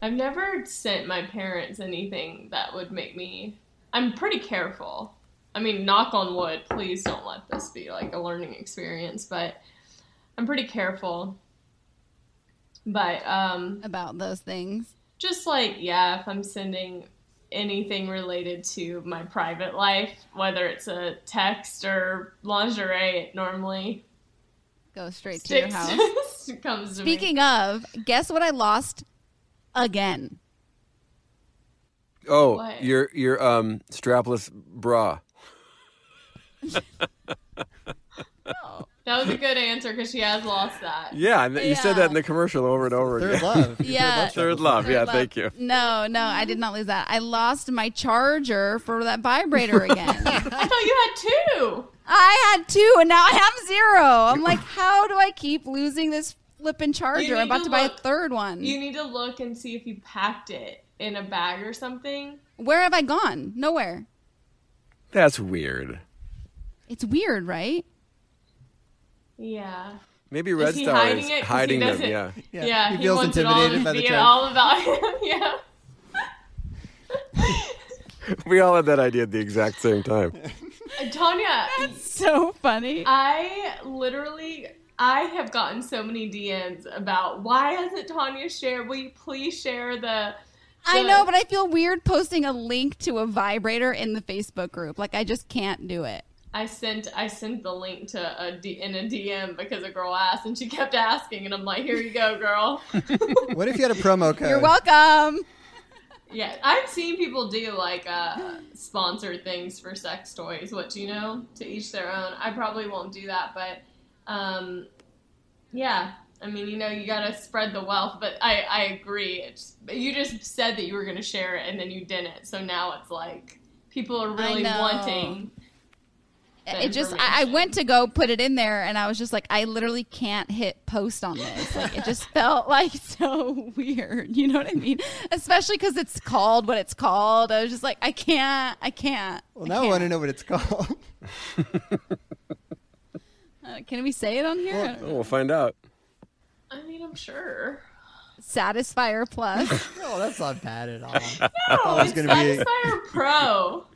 I've never sent my parents anything that would make me... I'm pretty careful. I mean, knock on wood, please don't let this be like a learning experience, but I'm pretty careful. But about those things, just like if I'm sending anything related to my private life, whether it's a text or lingerie, it normally goes straight to your house. Comes to me. Speaking of, guess what I lost again? Oh, what? your strapless bra. No. That was a good answer because she has lost that. Yeah, and you said that in the commercial over and over again. Love. Yeah. Third love. Yeah, thank you. No, I did not lose that. I lost my charger for that vibrator again. I thought you had two. I had two, and now I have zero. I'm like, how do I keep losing this flipping charger? I'm about to buy a third one. You need to look and see if you packed it in a bag or something. Where have I gone? Nowhere. That's weird. It's weird, right? Yeah. Maybe Red Star is hiding them, Yeah, he feels intimidated by the charger. All about him, We all had that idea at the exact same time. Tanya. That's so funny. I have gotten so many DMs about why hasn't Tanya shared? Will you please share the... I know, but I feel weird posting a link to a vibrator in the Facebook group. Like, I just can't do it. I sent the link to in a DM because a girl asked, and she kept asking, and I'm like, here you go, girl. What if you had a promo code? You're welcome. Yeah, I've seen people do, like, sponsored things for sex toys, which, you know, to each their own. I probably won't do that, but, yeah. I mean, you know, you got to spread the wealth, but I agree. It's, you just said that you were going to share it, and then you didn't. So now it's like people are really wanting it. Just I went to go put it in there, and I was just like, I literally can't hit post on this. Like, it just felt like so weird. You know what I mean? Especially because it's called what it's called. I was just like, I can't. Well, now I want to know what it's called. Can we say it on here? Well, we'll find out. I mean, I'm sure. Satisfier Plus. No, that's not bad at all. No, it's gonna Satisfier Pro.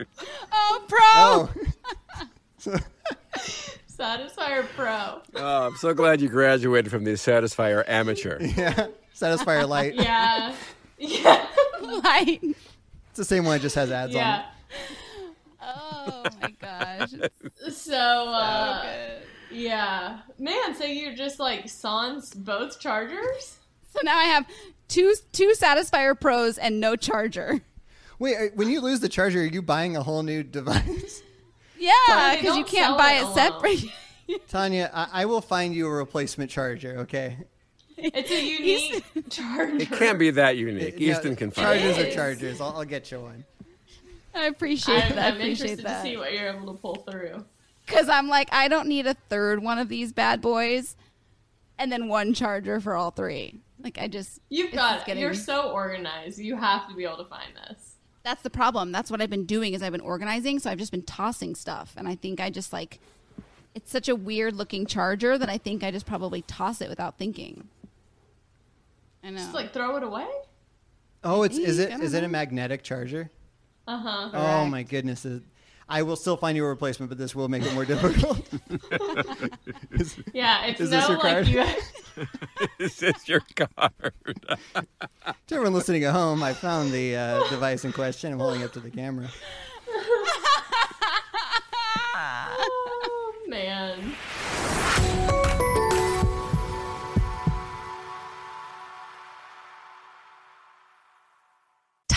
Oh, Pro. Oh. Satisfier Pro. Oh, I'm so glad you graduated from the Satisfier Amateur. Yeah, Satisfier Light. Yeah. Light. It's the same one that just has ads on it. Oh, my gosh. So good. Yeah. Man, so you're just like sans both chargers? So now I have two Satisfier Pros and no charger. Wait, when you lose the charger, are you buying a whole new device? Yeah, because you can't buy it separate. Tanya, I will find you a replacement charger, okay? It's a unique charger. It can't be that unique. Easton can find it. Chargers are chargers. I'll get you one. I appreciate that. I'm interested to see what you're able to pull through. Because I'm like, I don't need a third one of these bad boys and then one charger for all three. Like, I just... You've got it. You're so organized. You have to be able to find this. That's the problem. That's what I've been doing is I've been organizing, so I've just been tossing stuff. And I think I just, like... It's such a weird-looking charger that I think I just probably toss it without thinking. I know. Just, like, throw it away? Oh, is it a magnetic charger? Uh-huh. Oh, correct. My goodness. I will still find you a replacement, but this will make it more difficult. Is this your card? Is this your card? To everyone listening at home, I found the device in question. I'm holding it up to the camera. Oh, man.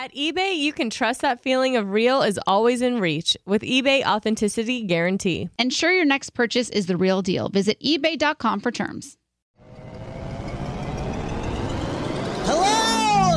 At eBay, you can trust that feeling of real is always in reach with eBay Authenticity Guarantee. Ensure your next purchase is the real deal. Visit eBay.com for terms. Hello,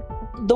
The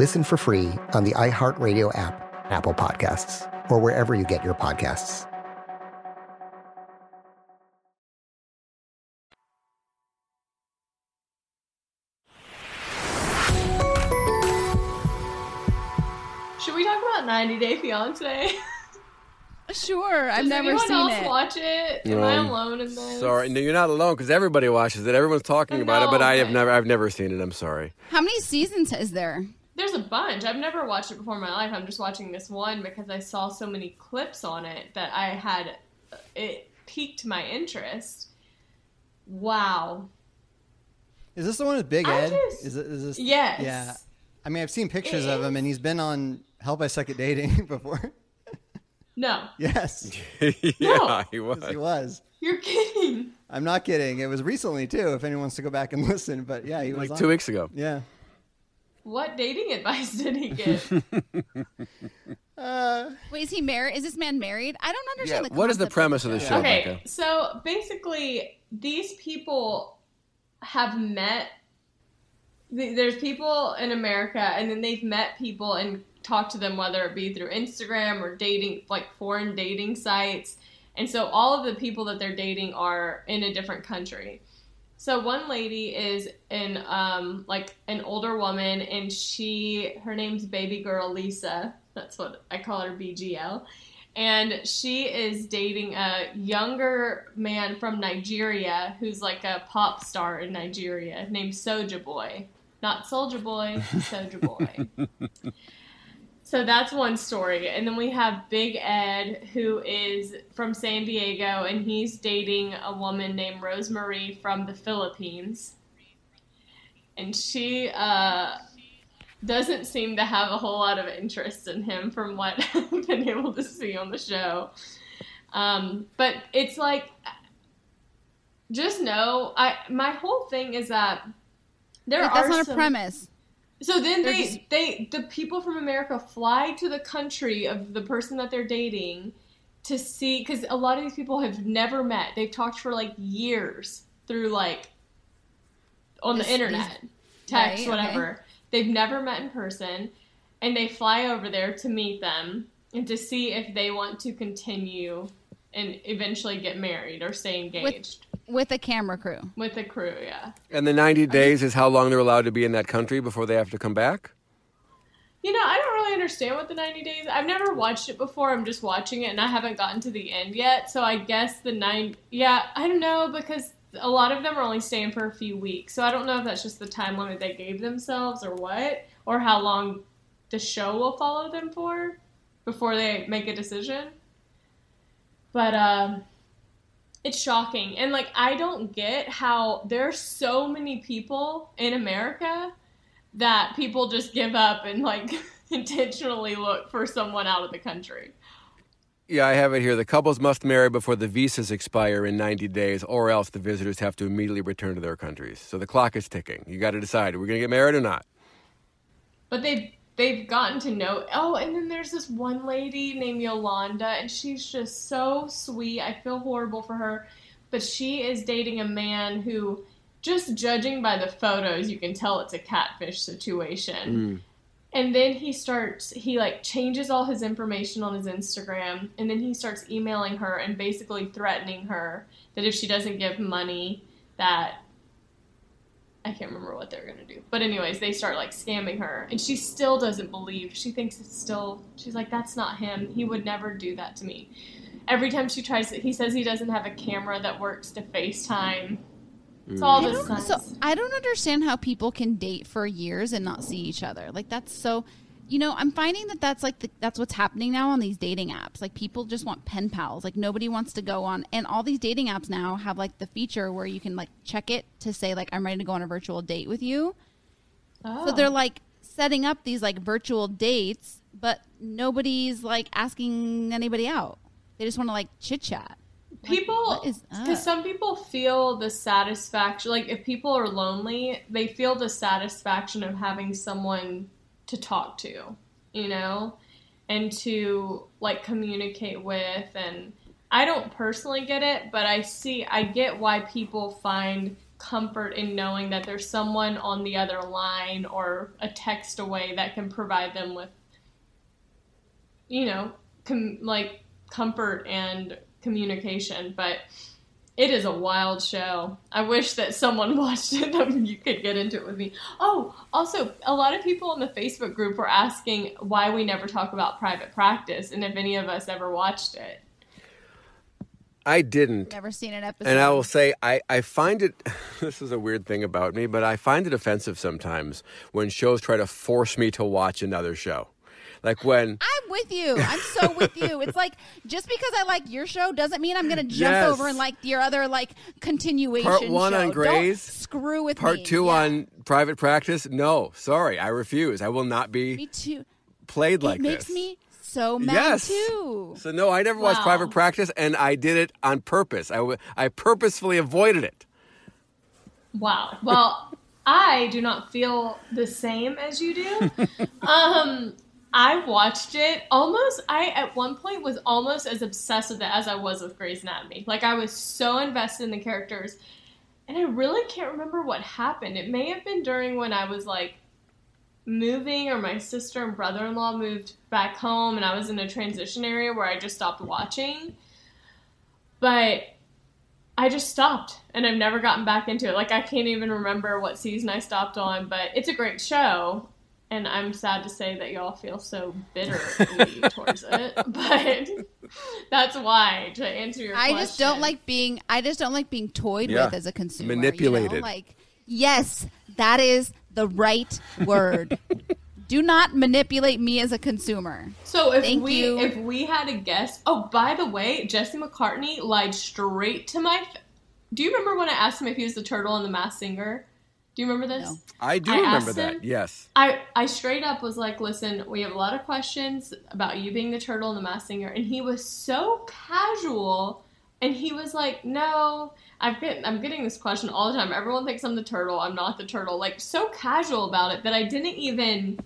Listen for free on the iHeartRadio app, Apple Podcasts, or wherever you get your podcasts. Should we talk about 90 Day Fiancé? Sure, I've never seen it. Does anyone else watch it? Am I alone in this? Sorry, no, you're not alone because everybody watches it. Everyone's talking about it, but I've never seen it. I'm sorry. How many seasons is there? There's a bunch. I've never watched it before in my life. I'm just watching this one because I saw so many clips on it that it piqued my interest. Wow. Is this the one with Big Ed? Is this? Yes. Yeah. I mean, I've seen pictures of him, and he's been on Help I Suck at Dating before. No. Yes. Yeah, no. He was. Yes, he was. You're kidding. I'm not kidding. It was recently, too, if anyone wants to go back and listen. But, yeah, he was like 2 weeks ago. Yeah. What dating advice did he give? Wait, is he married? Is this man married? I don't understand the concept. What is the premise of the show, okay, Becca? So, basically, these people have met... There's people in America, and then they've met people in... talk to them, whether it be through Instagram or dating, like foreign dating sites. And so all of the people that they're dating are in a different country. So one lady is in, like an older woman, and her name's Baby Girl Lisa. That's what I call her, BGL. And she is dating a younger man from Nigeria who's like a pop star in Nigeria named Soulja Boy. Not Soulja Boy, Soulja Boy. So that's one story. And then we have Big Ed, who is from San Diego, and he's dating a woman named Rosemary from the Philippines. And she doesn't seem to have a whole lot of interest in him from what I've been able to see on the show. But it's like, just know, my whole thing is that there are some... That's not a premise. So then the people from America fly to the country of the person that they're dating to see, because a lot of these people have never met. They've talked for like years through like on the internet, text, whatever. Okay. They've never met in person, and they fly over there to meet them and to see if they want to continue and eventually get married or stay engaged. With a camera crew. With a crew, yeah. And the 90 days is how long they're allowed to be in that country before they have to come back? You know, I don't really understand what the 90 days... I've never watched it before. I'm just watching it, and I haven't gotten to the end yet. So I guess the 9... Yeah, I don't know, because a lot of them are only staying for a few weeks. So I don't know if that's just the time limit they gave themselves or what, or how long the show will follow them for before they make a decision. But it's shocking. And, like, I don't get how there are so many people in America that people just give up and, like, intentionally look for someone out of the country. Yeah, I have it here. The couples must marry before the visas expire in 90 days, or else the visitors have to immediately return to their countries. So the clock is ticking. You got to decide, are we going to get married or not? But they've gotten to know... Oh, and then there's this one lady named Yolanda, and she's just so sweet. I feel horrible for her. But she is dating a man who, just judging by the photos, you can tell it's a catfish situation. Mm. And then he changes all his information on his Instagram, and then he starts emailing her and basically threatening her that if she doesn't give money that, I can't remember what they're going to do. But anyways, they start, like, scamming her, and she still doesn't believe. She thinks it's still, she's like, that's not him. He would never do that to me. Every time she tries it, he says he doesn't have a camera that works to FaceTime. It's all this sense. So I don't understand how people can date for years and not see each other. Like, that's so, you know, I'm finding that's what's happening now on these dating apps. Like, people just want pen pals. Like, nobody wants to go on. And all these dating apps now have, like, the feature where you can, like, check it to say, like, I'm ready to go on a virtual date with you. Oh. So they're, like, setting up these, like, virtual dates, but nobody's, like, asking anybody out. They just want to, like, chit-chat. People, because some people feel the satisfaction, like if people are lonely, they feel the satisfaction of having someone to talk to, you know, and to like communicate with. And I don't personally get it, but I get why people find comfort in knowing that there's someone on the other line or a text away that can provide them with, you know, comfort and communication. But it is a wild show. I wish that someone watched it and you could get into it with me. Oh, also, a lot of people in the Facebook group were asking why we never talk about Private Practice and if any of us ever watched it. I didn't. Never seen an episode. And I will say, I find it, this is a weird thing about me, but I find it offensive sometimes when shows try to force me to watch another show. Like when I'm with you. I'm so with you. It's like, just because I like your show doesn't mean I'm going to jump over and like your other like continuation Part one show. On Grey's. Don't screw with Part me. Part two on Private Practice. No, sorry. I refuse. I will not be played like this. It makes me so mad too. So no, I never watched Private Practice, and I did it on purpose. I purposefully avoided it. Wow. Well, I do not feel the same as you do. I watched it almost, I at one point was almost as obsessed with it as I was with Grey's Anatomy. Like, I was so invested in the characters, and I really can't remember what happened. It may have been during when I was, like, moving, or my sister and brother-in-law moved back home, and I was in a transition area where I just stopped watching. But I just stopped, and I've never gotten back into it. Like, I can't even remember what season I stopped on, but it's a great show. And I'm sad to say that y'all feel so bitterly towards it, but that's why. To answer your question, I just don't like being toyed with as a consumer. Manipulated, you know? Like, yes, that is the right word. Do not manipulate me as a consumer. So if we had a guest, oh, by the way, Jesse McCartney lied straight to my. Do you remember when I asked him if he was the turtle in The Masked Singer? Do you remember this? No. I do remember that, yes. I straight up was like, listen, we have a lot of questions about you being the turtle in The Masked Singer. And he was so casual And he was like, no, I'm getting this question all the time. Everyone thinks I'm the turtle. I'm not the turtle. Like, so casual about it that I didn't even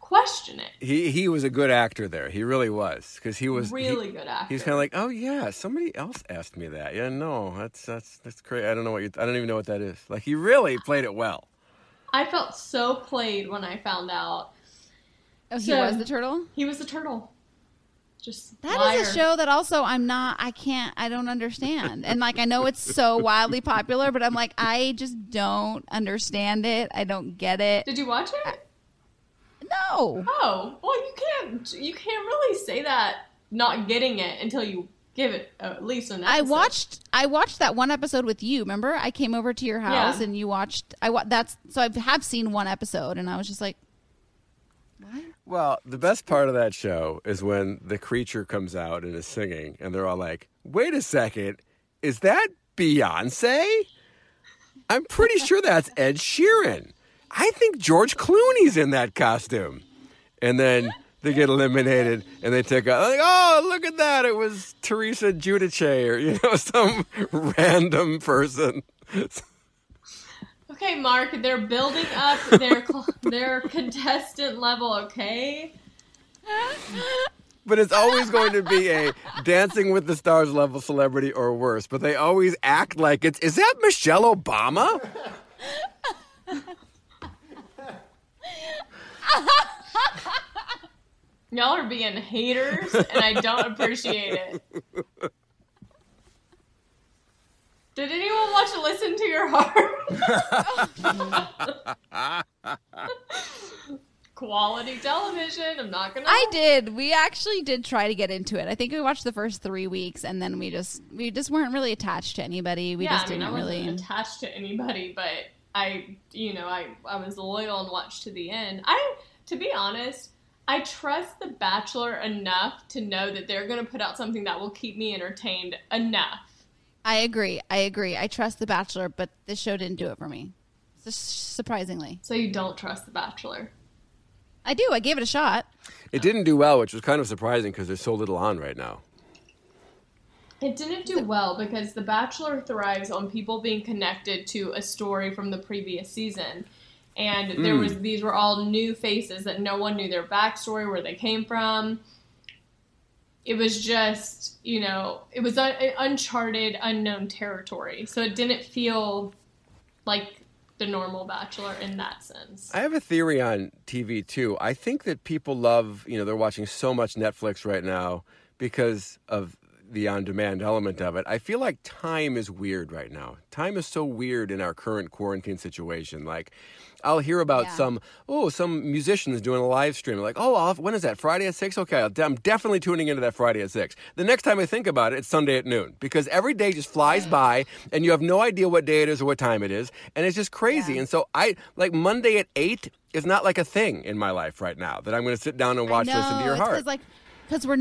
question it. He was a good actor there. He really was. Because he was really good actor. He's kind of like, oh yeah, somebody else asked me that. Yeah, no, that's crazy. I don't know what I don't even know what that is. Like, he really played it well. I felt so played when I found out. Oh, he was the turtle? He was the turtle. Just that liar. Is a show that also I don't understand. And like, I know it's so wildly popular, but I'm like, I just don't understand it. I don't get it. Did you watch it? No. Oh, well, you can't really say that not getting it until you give it at least an episode. I watched that one episode with you. Remember, I came over to your house and you watched. So I have seen one episode, and I was just like, what? Well, the best part of that show is when the creature comes out and is singing, and they're all like, wait a second, is that Beyonce? I'm pretty sure that's Ed Sheeran. I think George Clooney's in that costume. And then they get eliminated, and they take out, like, oh, look at that, it was Teresa Giudice, or, some random person. Okay, Mark, they're building up their contestant level, okay? But it's always going to be a Dancing with the Stars level celebrity or worse, but they always act like it's, is that Michelle Obama? Y'all are being haters, and I don't appreciate it. Did anyone watch Listen to Your Heart? Quality television. I'm not going to. I did. We actually did try to get into it. I think we watched the first 3 weeks, and then we just weren't really attached to anybody. I wasn't attached to anybody, but I was loyal and watched to the end. To be honest, I trust The Bachelor enough to know that they're going to put out something that will keep me entertained enough. I agree. I trust The Bachelor, but this show didn't do it for me, surprisingly. So you don't trust The Bachelor? I do. I gave it a shot. It didn't do well, which was kind of surprising because there's so little on right now. It didn't do well because The Bachelor thrives on people being connected to a story from the previous season. And these were all new faces that no one knew their backstory, where they came from. It was just, it was uncharted, unknown territory. So it didn't feel like the normal Bachelor in that sense. I have a theory on TV, too. I think that people love, they're watching so much Netflix right now because of the on-demand element of it. I feel like time is weird right now. Time is so weird in our current quarantine situation. Like, I'll hear about some musicians doing a live stream. Like, when is that? Friday at 6? Okay, I'm definitely tuning into that Friday at 6. The next time I think about it, it's Sunday at noon. Because every day just flies by, and you have no idea what day it is or what time it is. And it's just crazy. Yeah. And so Monday at 8 is not like a thing in my life right now that I'm going to sit down and watch Listen to Your Heart. Because we're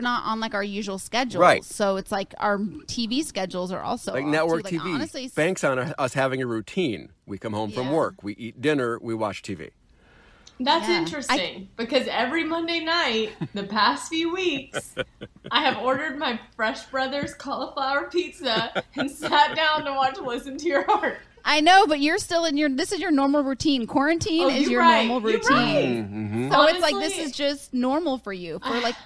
not on our usual schedules, right? So it's like our TV schedules are also network TV. Honestly, banks on us having a routine. We come home from work, we eat dinner, we watch TV. That's interesting because every Monday night, the past few weeks, I have ordered my Fresh Brothers cauliflower pizza and sat down to watch Listen to Your Heart. I know, but you're still this is your normal routine. Quarantine is your normal routine. Right. Mm-hmm. So honestly, it's like, this is just normal for you.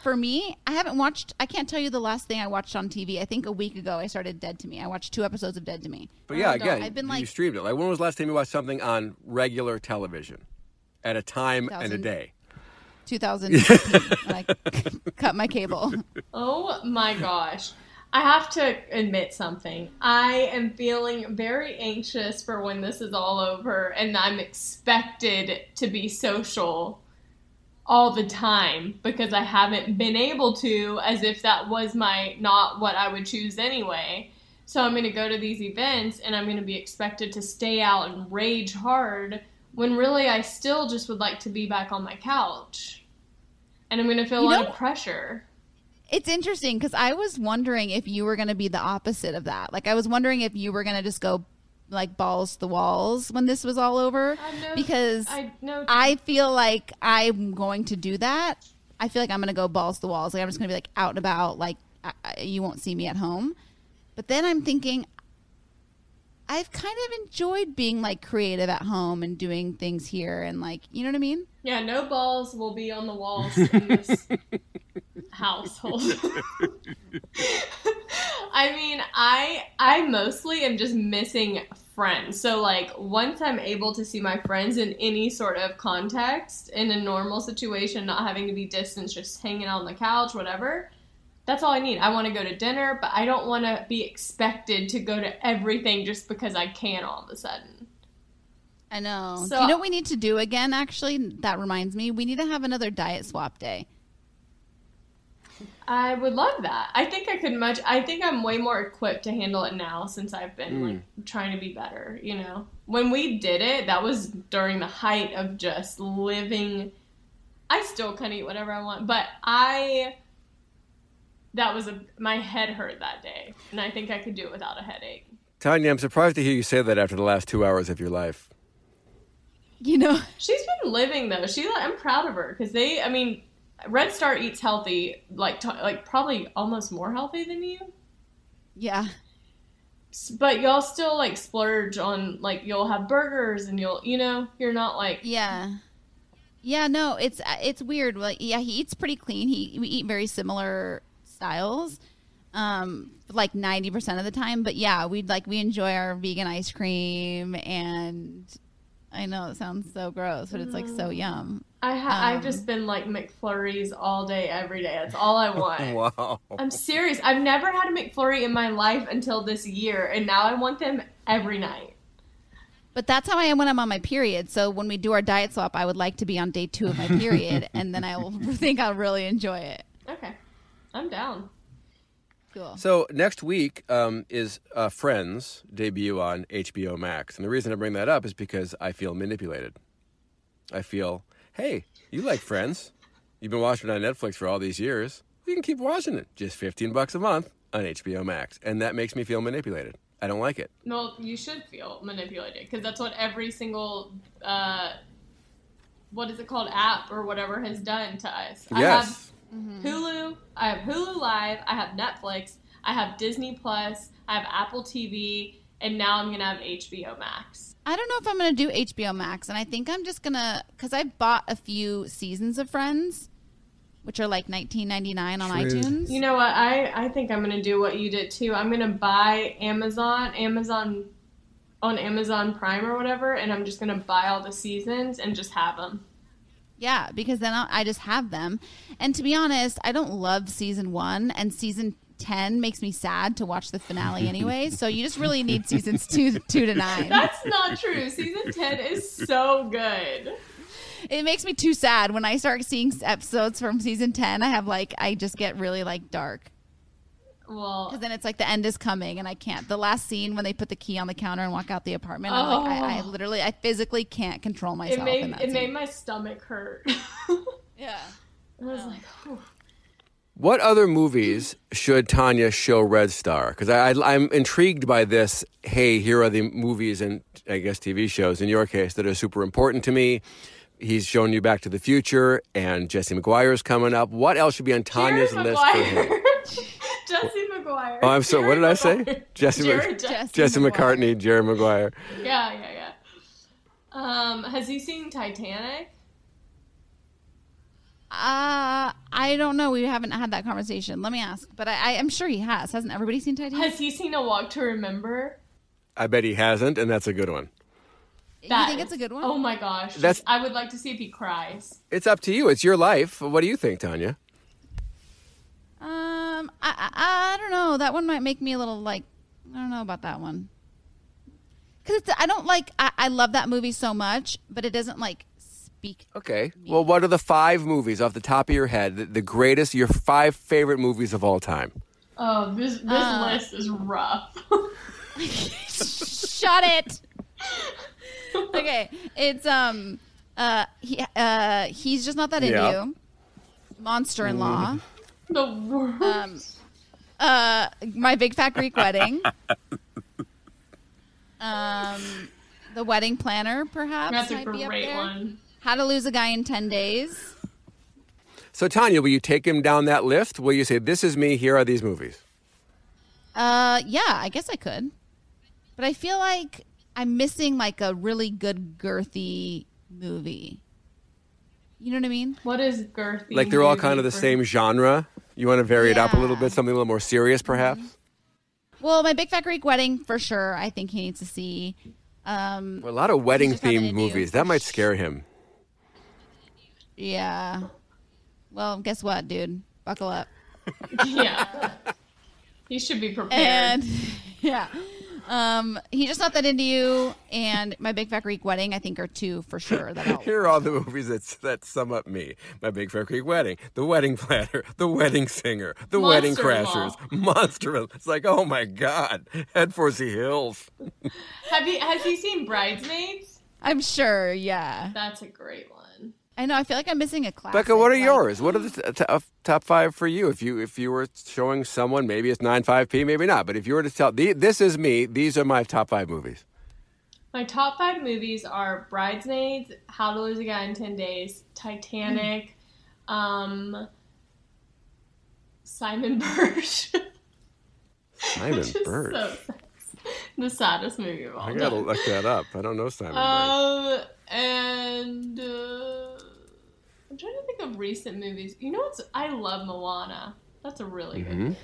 For me, I can't tell you the last thing I watched on TV. I think a week ago I started Dead to Me. I watched 2 episodes of Dead to Me. But you streamed it. Like, when was the last time you watched something on regular television at a time and a day? 2015, when I cut my cable. Oh my gosh. I have to admit something. I am feeling very anxious for when this is all over, and I'm expected to be social all the time because I haven't been able to, as if that was not what I would choose anyway. So I'm going to go to these events, and I'm going to be expected to stay out and rage hard when really I still just would like to be back on my couch. And I'm going to feel a lot of pressure. It's interesting because I was wondering if you were going to be the opposite of that. Like, I was wondering if you were going to just go balls to the walls when this was all over. I feel like I'm going to do that. I feel like I'm going to go balls to the walls. Like, I'm just going to be out and about, you won't see me at home. But then I'm thinking, I've kind of enjoyed being like creative at home and doing things here and like, you know what I mean? Yeah, no balls will be on the walls in this household. I mean, I mostly am just missing friends. So like once I'm able to see my friends in any sort of context, in a normal situation, not having to be distanced, just hanging out on the couch, whatever, that's all I need. I want to go to dinner, but I don't want to be expected to go to everything just because I can all of a sudden. I know. So, do you know what we need to do again, actually? That reminds me. We need to have another diet swap day. I would love that. I think I could much. I think I'm way more equipped to handle it now since I've been like trying to be better, you know? When we did it, that was during the height of just living. I still can eat whatever I want, but that was my head hurt that day, and I think I could do it without a headache. Tanya, I'm surprised to hear you say that after the last 2 hours of your life. You know, she's been living though. I'm proud of her because Red Star eats healthy, like probably almost more healthy than you. Yeah, but y'all still like splurge on like you'll have burgers and you're not like yeah. Yeah, no, it's weird. Like, yeah, he eats pretty clean. We eat very similar styles, like 90% of the time. But yeah, we enjoy our vegan ice cream, and I know it sounds so gross, but it's like so yum. I've just been like McFlurries all day, every day. That's all I want. Wow. I'm serious. I've never had a McFlurry in my life until this year, and now I want them every night. But that's how I am when I'm on my period. So when we do our diet swap, I would like to be on day 2 of my period, and then I will think I'll really enjoy it. Okay. I'm down. Cool. So next week is Friends debut on HBO Max. And the reason I bring that up is because I feel manipulated. I feel, hey, you like Friends. You've been watching it on Netflix for all these years. You can keep watching it. Just $15 a month on HBO Max. And that makes me feel manipulated. I don't like it. No, you should feel manipulated because that's what every single, app or whatever has done to us. Yes. Hulu, I have Hulu Live, I have Netflix, I have Disney Plus, I have Apple TV, and now I'm going to have HBO Max. I don't know if I'm going to do HBO Max, and I think I'm just going to, because I bought a few seasons of Friends, which are like $19.99 on iTunes. You know what, I think I'm going to do what you did too. I'm going to buy Amazon on Amazon Prime or whatever, and I'm just going to buy all the seasons and just have them. Yeah, because then I just have them. And to be honest, I don't love season 1, and season 10 makes me sad to watch the finale anyway. So you just really need seasons 2 to 9. That's not true. Season 10 is so good. It makes me too sad. When I start seeing episodes from season 10, I just get really like dark. Well, because then it's like the end is coming and I can't. The last scene when they put the key on the counter and walk out the apartment, I'm like, I physically can't control myself. It made my stomach hurt. Yeah. And I was like, oh. What other movies should Tanya show Red Star? Because I'm intrigued by this. Hey, here are the movies and I guess TV shows in your case that are super important to me. He's shown you Back to the Future and Jesse Maguire is coming up. What else should be on Tanya's list for him? Jesse Maguire. Oh, I'm sorry. What did I say? Jesse McCartney, Jerry Maguire. Yeah. Has he seen Titanic? I don't know. We haven't had that conversation. Let me ask. But I'm sure he has. Hasn't everybody seen Titanic? Has he seen A Walk to Remember? I bet he hasn't, and that's a good one. You think it's a good one? Oh, my gosh. I would like to see if he cries. It's up to you. It's your life. What do you think, Tanya? I don't know. That one might make me a little like, I don't know about that one. Because I love that movie so much, but it doesn't like speak. Okay. To me. Well, what are the 5 movies off the top of your head, the greatest, your 5 favorite movies of all time? Oh, this list is rough. Shut it. Okay. It's, he's just not that into you. Monster-in-Law. The worst. My Big Fat Greek Wedding. The Wedding Planner, perhaps. That's a great one. How to Lose a Guy in 10 Days. So, Tanya, will you take him down that list? Will you say, this is me, here are these movies? Yeah, I guess I could. But I feel like I'm missing like a really good girthy movie. You know what I mean? What is girthy? Like they're all kind of the same genre. You want to vary it up a little bit, something a little more serious perhaps? Mm-hmm. Well, My Big Fat Greek Wedding, for sure, I think he needs to see. Well, a lot of wedding-themed movies. That might scare him. Yeah. Well, guess what, dude? Buckle up. Yeah. He should be prepared. And, yeah. He's just not that into you, and My Big Fat Greek Wedding, I think, are two for sure. Here are all the movies that sum up me. My Big Fat Greek Wedding, The Wedding Planner, The Wedding Singer, The Wedding Crashers, Monster-in-Law. It's like, oh, my God. Head for the hills. Has he seen Bridesmaids? I'm sure, yeah. That's a great one. I know. I feel like I'm missing a classic. Becca, what are yours? What are the top five for you? If you were showing someone, maybe it's 9.5p, maybe not. But if you were to tell, this is me, these are my top five movies. My top five movies are Bridesmaids, How to Lose a Guy in 10 Days, Titanic, Simon Birch. Simon Birch? So the saddest movie of all time. I got to look that up. I don't know Simon Birch. And... I'm trying to think of recent movies. You know what's... I love Moana. That's a really good movie.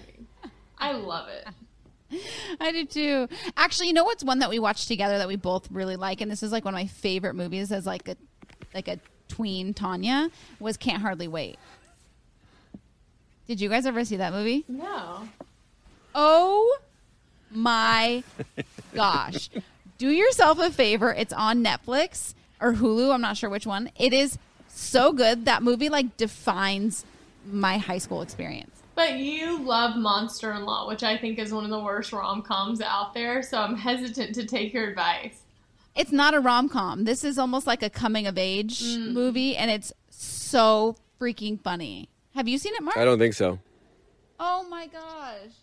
I love it. I do too. Actually, you know what's one that we watched together that we both really like? And this is like one of my favorite movies as like a tween Tanya was Can't Hardly Wait. Did you guys ever see that movie? No. Oh my gosh. Do yourself a favor. It's on Netflix or Hulu. I'm not sure which one. It is... so good. That movie, like, defines my high school experience. But you love Monster-in-Law, which I think is one of the worst rom-coms out there, so I'm hesitant to take your advice. It's not a rom-com. This is almost like a coming-of-age movie, and it's so freaking funny. Have you seen it, Mark? I don't think so. Oh, my gosh.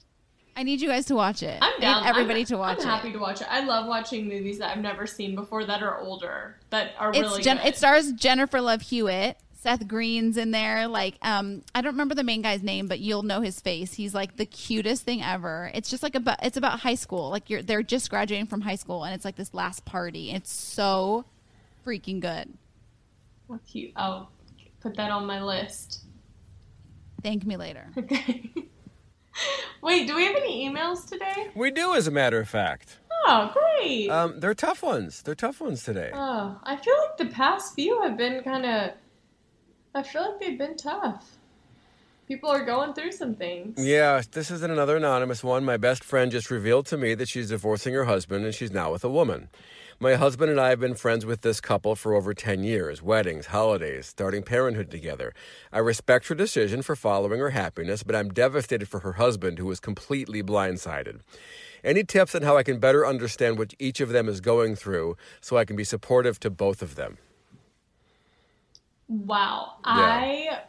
I need you guys to watch it. I'm down. I need everybody to watch it. I'm happy to watch it. I love watching movies that I've never seen before that are older, that are really good. It stars Jennifer Love Hewitt. Seth Green's in there. Like, I don't remember the main guy's name, but you'll know his face. He's like the cutest thing ever. It's just like it's about high school. Like they're just graduating from high school, and it's like this last party. It's so freaking good. Well, cute. I'll put that on my list. Thank me later. Okay. Wait, do we have any emails today? We do, as a matter of fact. Oh, great. They're tough ones. They're tough ones today. Oh, I feel like the past few have been I feel like they've been tough. People are going through some things. Yeah, this is another anonymous one. My best friend just revealed to me that she's divorcing her husband and she's now with a woman. My husband and I have been friends with this couple for over 10 years, weddings, holidays, starting parenthood together. I respect her decision for following her happiness, but I'm devastated for her husband, who is completely blindsided. Any tips on how I can better understand what each of them is going through so I can be supportive to both of them? Wow. Yeah. I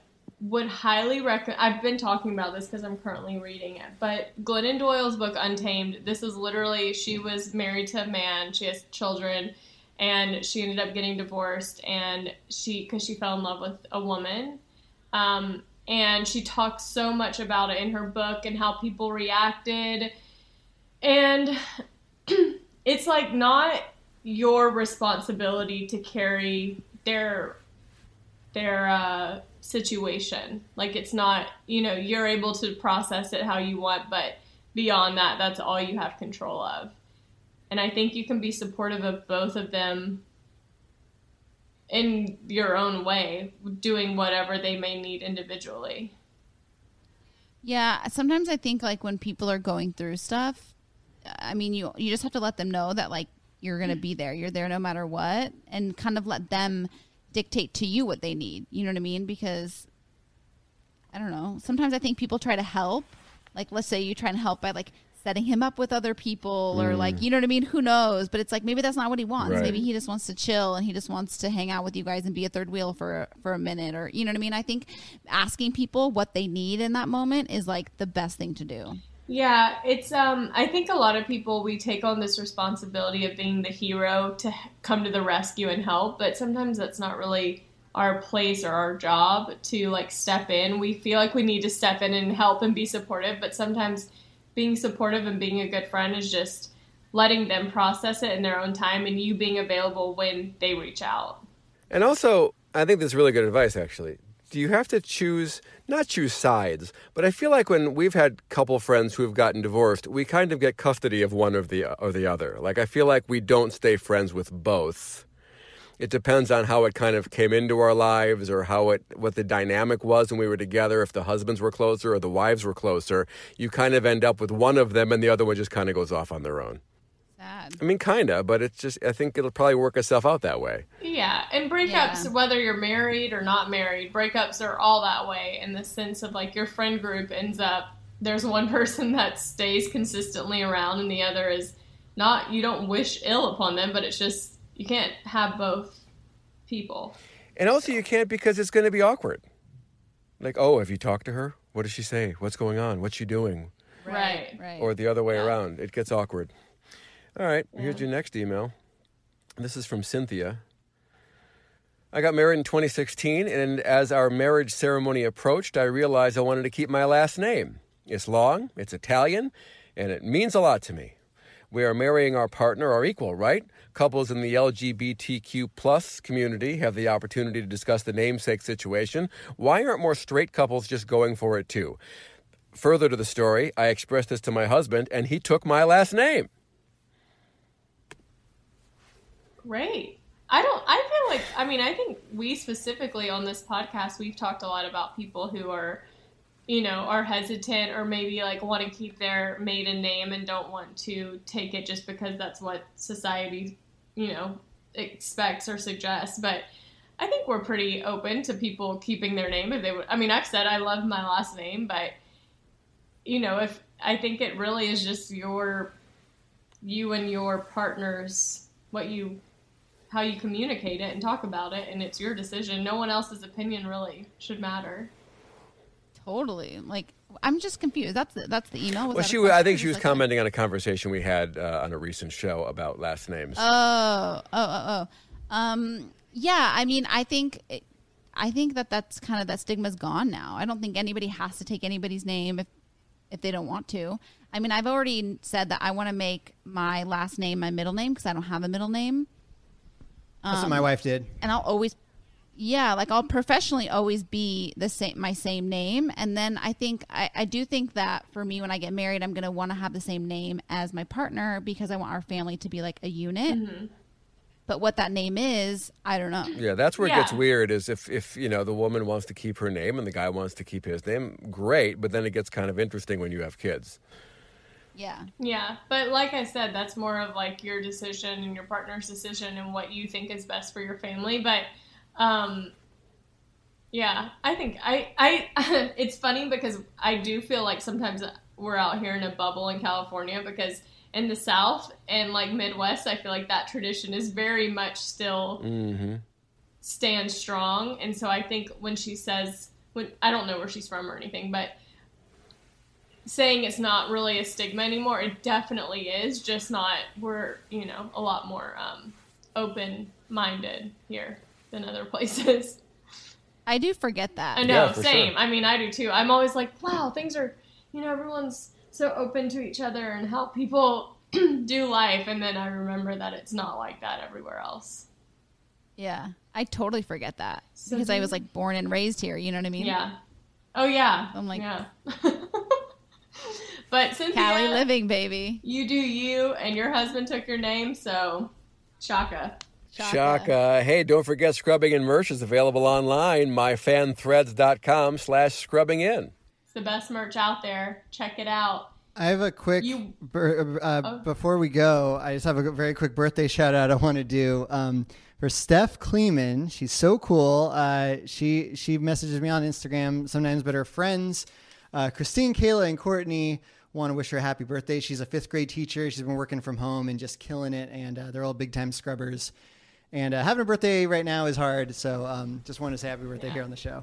would highly recommend... I've been talking about this because I'm currently reading it, but Glennon Doyle's book, Untamed, this is literally, she was married to a man, she has children, and she ended up getting divorced because she fell in love with a woman. And she talks so much about it in her book and how people reacted. And it's like not your responsibility to carry their situation. Like, it's not, you're able to process it how you want, but beyond that, that's all you have control of. And I think you can be supportive of both of them in your own way, doing whatever they may need individually. Yeah, sometimes I think, like, when people are going through stuff, I mean, you just have to let them know that, like, you're going to be there. You're there no matter what, and kind of let them dictate to you what they need. You know what I mean? Because, I don't know, sometimes I think people try to help. Like, let's say you try and help by, like, setting him up with other people or, like, you know what I mean? Who knows? But it's like, maybe that's not what he wants. Right. Maybe he just wants to chill and he just wants to hang out with you guys and be a third wheel for a minute, or, you know what I mean? I think asking people what they need in that moment is, like, the best thing to do. Yeah, it's, I think a lot of people, we take on this responsibility of being the hero to come to the rescue and help, but sometimes that's not really our place or our job to like step in. We feel like we need to step in and help and be supportive, but sometimes being supportive and being a good friend is just letting them process it in their own time and you being available when they reach out. And also, I think that's really good advice, actually. Do you have to not choose sides, but I feel like when we've had couple friends who have gotten divorced, we kind of get custody of one or the other. Like, I feel like we don't stay friends with both. It depends on how it kind of came into our lives or what the dynamic was when we were together. If the husbands were closer or the wives were closer, you kind of end up with one of them and the other one just kind of goes off on their own. Sad. I mean, kind of, but it's just, I think it'll probably work itself out that way. Yeah, and breakups, whether you're married or not married, breakups are all that way in the sense of like your friend group ends up, there's one person that stays consistently around and the other is not, you don't wish ill upon them, but it's just, you can't have both people. And also you can't because it's going to be awkward. Like, oh, have you talked to her? What does she say? What's going on? What's she doing? Right. Or the other way around. It gets awkward. All right, here's your next email. This is from Cynthia. I got married in 2016, and as our marriage ceremony approached, I realized I wanted to keep my last name. It's long, it's Italian, and it means a lot to me. We are marrying our partner, our equal, right? Couples in the LGBTQ plus community have the opportunity to discuss the namesake situation. Why aren't more straight couples just going for it too? Further to the story, I expressed this to my husband, and he took my last name. Great. I think we specifically on this podcast, we've talked a lot about people who are, you know, are hesitant or maybe like want to keep their maiden name and don't want to take it just because that's what society, you know, expects or suggests. But I think we're pretty open to people keeping their name if they would. I mean, I've said I love my last name, but you know, if I think it really is just you and your partner's how you communicate it and talk about it, and it's your decision. No one else's opinion really should matter. Totally. Like, I'm just confused. That's the email. I think she was commenting on a conversation we had on a recent show about last names. Oh. Yeah. I mean, I think that that's kind of that stigma's gone now. I don't think anybody has to take anybody's name if they don't want to. I mean, I've already said that I want to make my last name my middle name because I don't have a middle name. That's what my wife did. And I'll always, I'll professionally always be my same name. And then I think, I do think that for me, when I get married, I'm going to want to have the same name as my partner because I want our family to be like a unit. Mm-hmm. But what that name is, I don't know. Yeah, that's where it gets weird is if you know, the woman wants to keep her name and the guy wants to keep his name, great. But then it gets kind of interesting when you have kids. Yeah. Yeah. But like I said, that's more of like your decision and your partner's decision and what you think is best for your family. But, I think I it's funny because I do feel like sometimes we're out here in a bubble in California because in the South and like Midwest, I feel like that tradition is very much still stands strong. And so I think when she says, I don't know where she's from or anything, but saying it's not really a stigma anymore, it definitely is, just not, we're, you know, a lot more open-minded here than other places. I do forget that. I know, yeah, same. Sure. I mean, I do too. I'm always like, wow, things are, you know, everyone's so open to each other and how people do life. And then I remember that it's not like that everywhere else. Yeah, I totally forget that because I was like born and raised here, you know what I mean? Yeah. Oh, yeah. I'm like, yeah. But Cynthia, Cali living, baby. You do you, and your husband took your name, so Shaka. Hey, don't forget Scrubbing In merch is available online, myfanthreads.com/scrubbingin. It's the best merch out there. Check it out. I have a quick, before we go, I just have a very quick birthday shout out I want to do. For Steph Kleeman, she's so cool. She messages me on Instagram sometimes, but her friends, Christine, Kayla, and Courtney want to wish her a happy birthday. She's a 5th grade teacher. She's been working from home and just killing it. And they're all big time scrubbers. And having a birthday right now is hard. So just want to say happy birthday here on the show.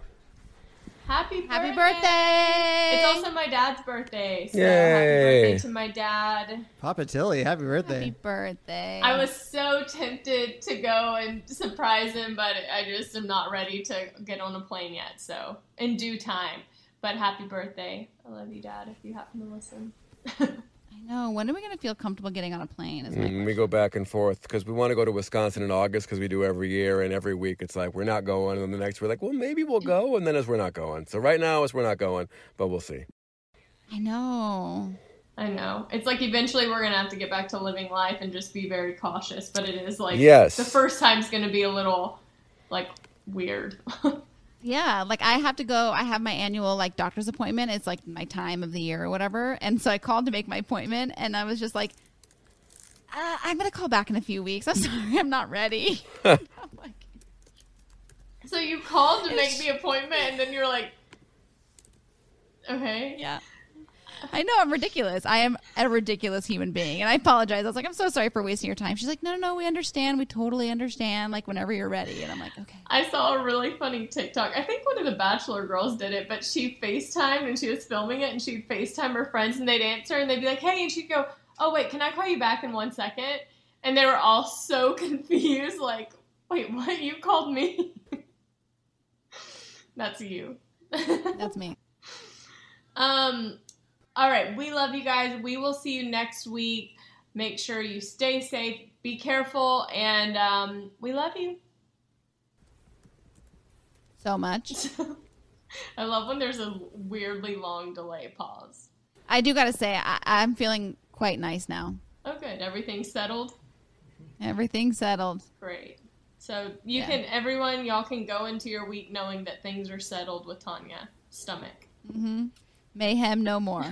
Happy birthday! It's also my dad's birthday. So Yay. Happy birthday to my dad. Papa Tilly, happy birthday. Happy birthday. I was so tempted to go and surprise him, but I just am not ready to get on a plane yet. So in due time. But happy birthday. I love you, Dad, if you happen to listen. I know. When are we going to feel comfortable getting on a plane? We go back and forth because we want to go to Wisconsin in August because we do every year. And every week it's like, we're not going. And then the next we're like, well, maybe we'll go. And then it's we're not going. So right now it's we're not going, but we'll see. I know. It's like eventually we're going to have to get back to living life and just be very cautious. But it is like the first time's going to be a little like weird. Yeah, like I have to go. I have my annual like doctor's appointment. It's like my time of the year or whatever. And so I called to make my appointment, and I was just like, "I'm gonna call back in a few weeks. I'm sorry, I'm not ready." I'm like, so you called to make the appointment, and then you're like, "Okay, yeah." I know I'm ridiculous. I am a ridiculous human being, and I apologize. I was like, "I'm so sorry for wasting your time." She's like, "No, we understand. We totally understand. Like whenever you're ready." And I'm like, "Okay." I saw a really funny TikTok. I think one of the Bachelor girls did it, but she FaceTimed and she was filming it, and she'd FaceTime her friends, and they'd answer, and they'd be like, "Hey," and she'd go, "Oh wait, can I call you back in 1 second?" And they were all so confused, like, "Wait, what? You called me?" That's you. That's me. All right. We love you guys. We will see you next week. Make sure you stay safe, be careful, and we love you. So much. I love when there's a weirdly long delay pause. I do got to say, I'm feeling quite nice now. Oh, good. Everything's settled? Everything's settled. Great. So y'all can go into your week knowing that things are settled with Tanya's stomach. Mm-hmm. Mayhem no more.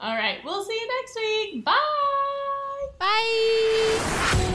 All right. We'll see you next week. Bye. Bye.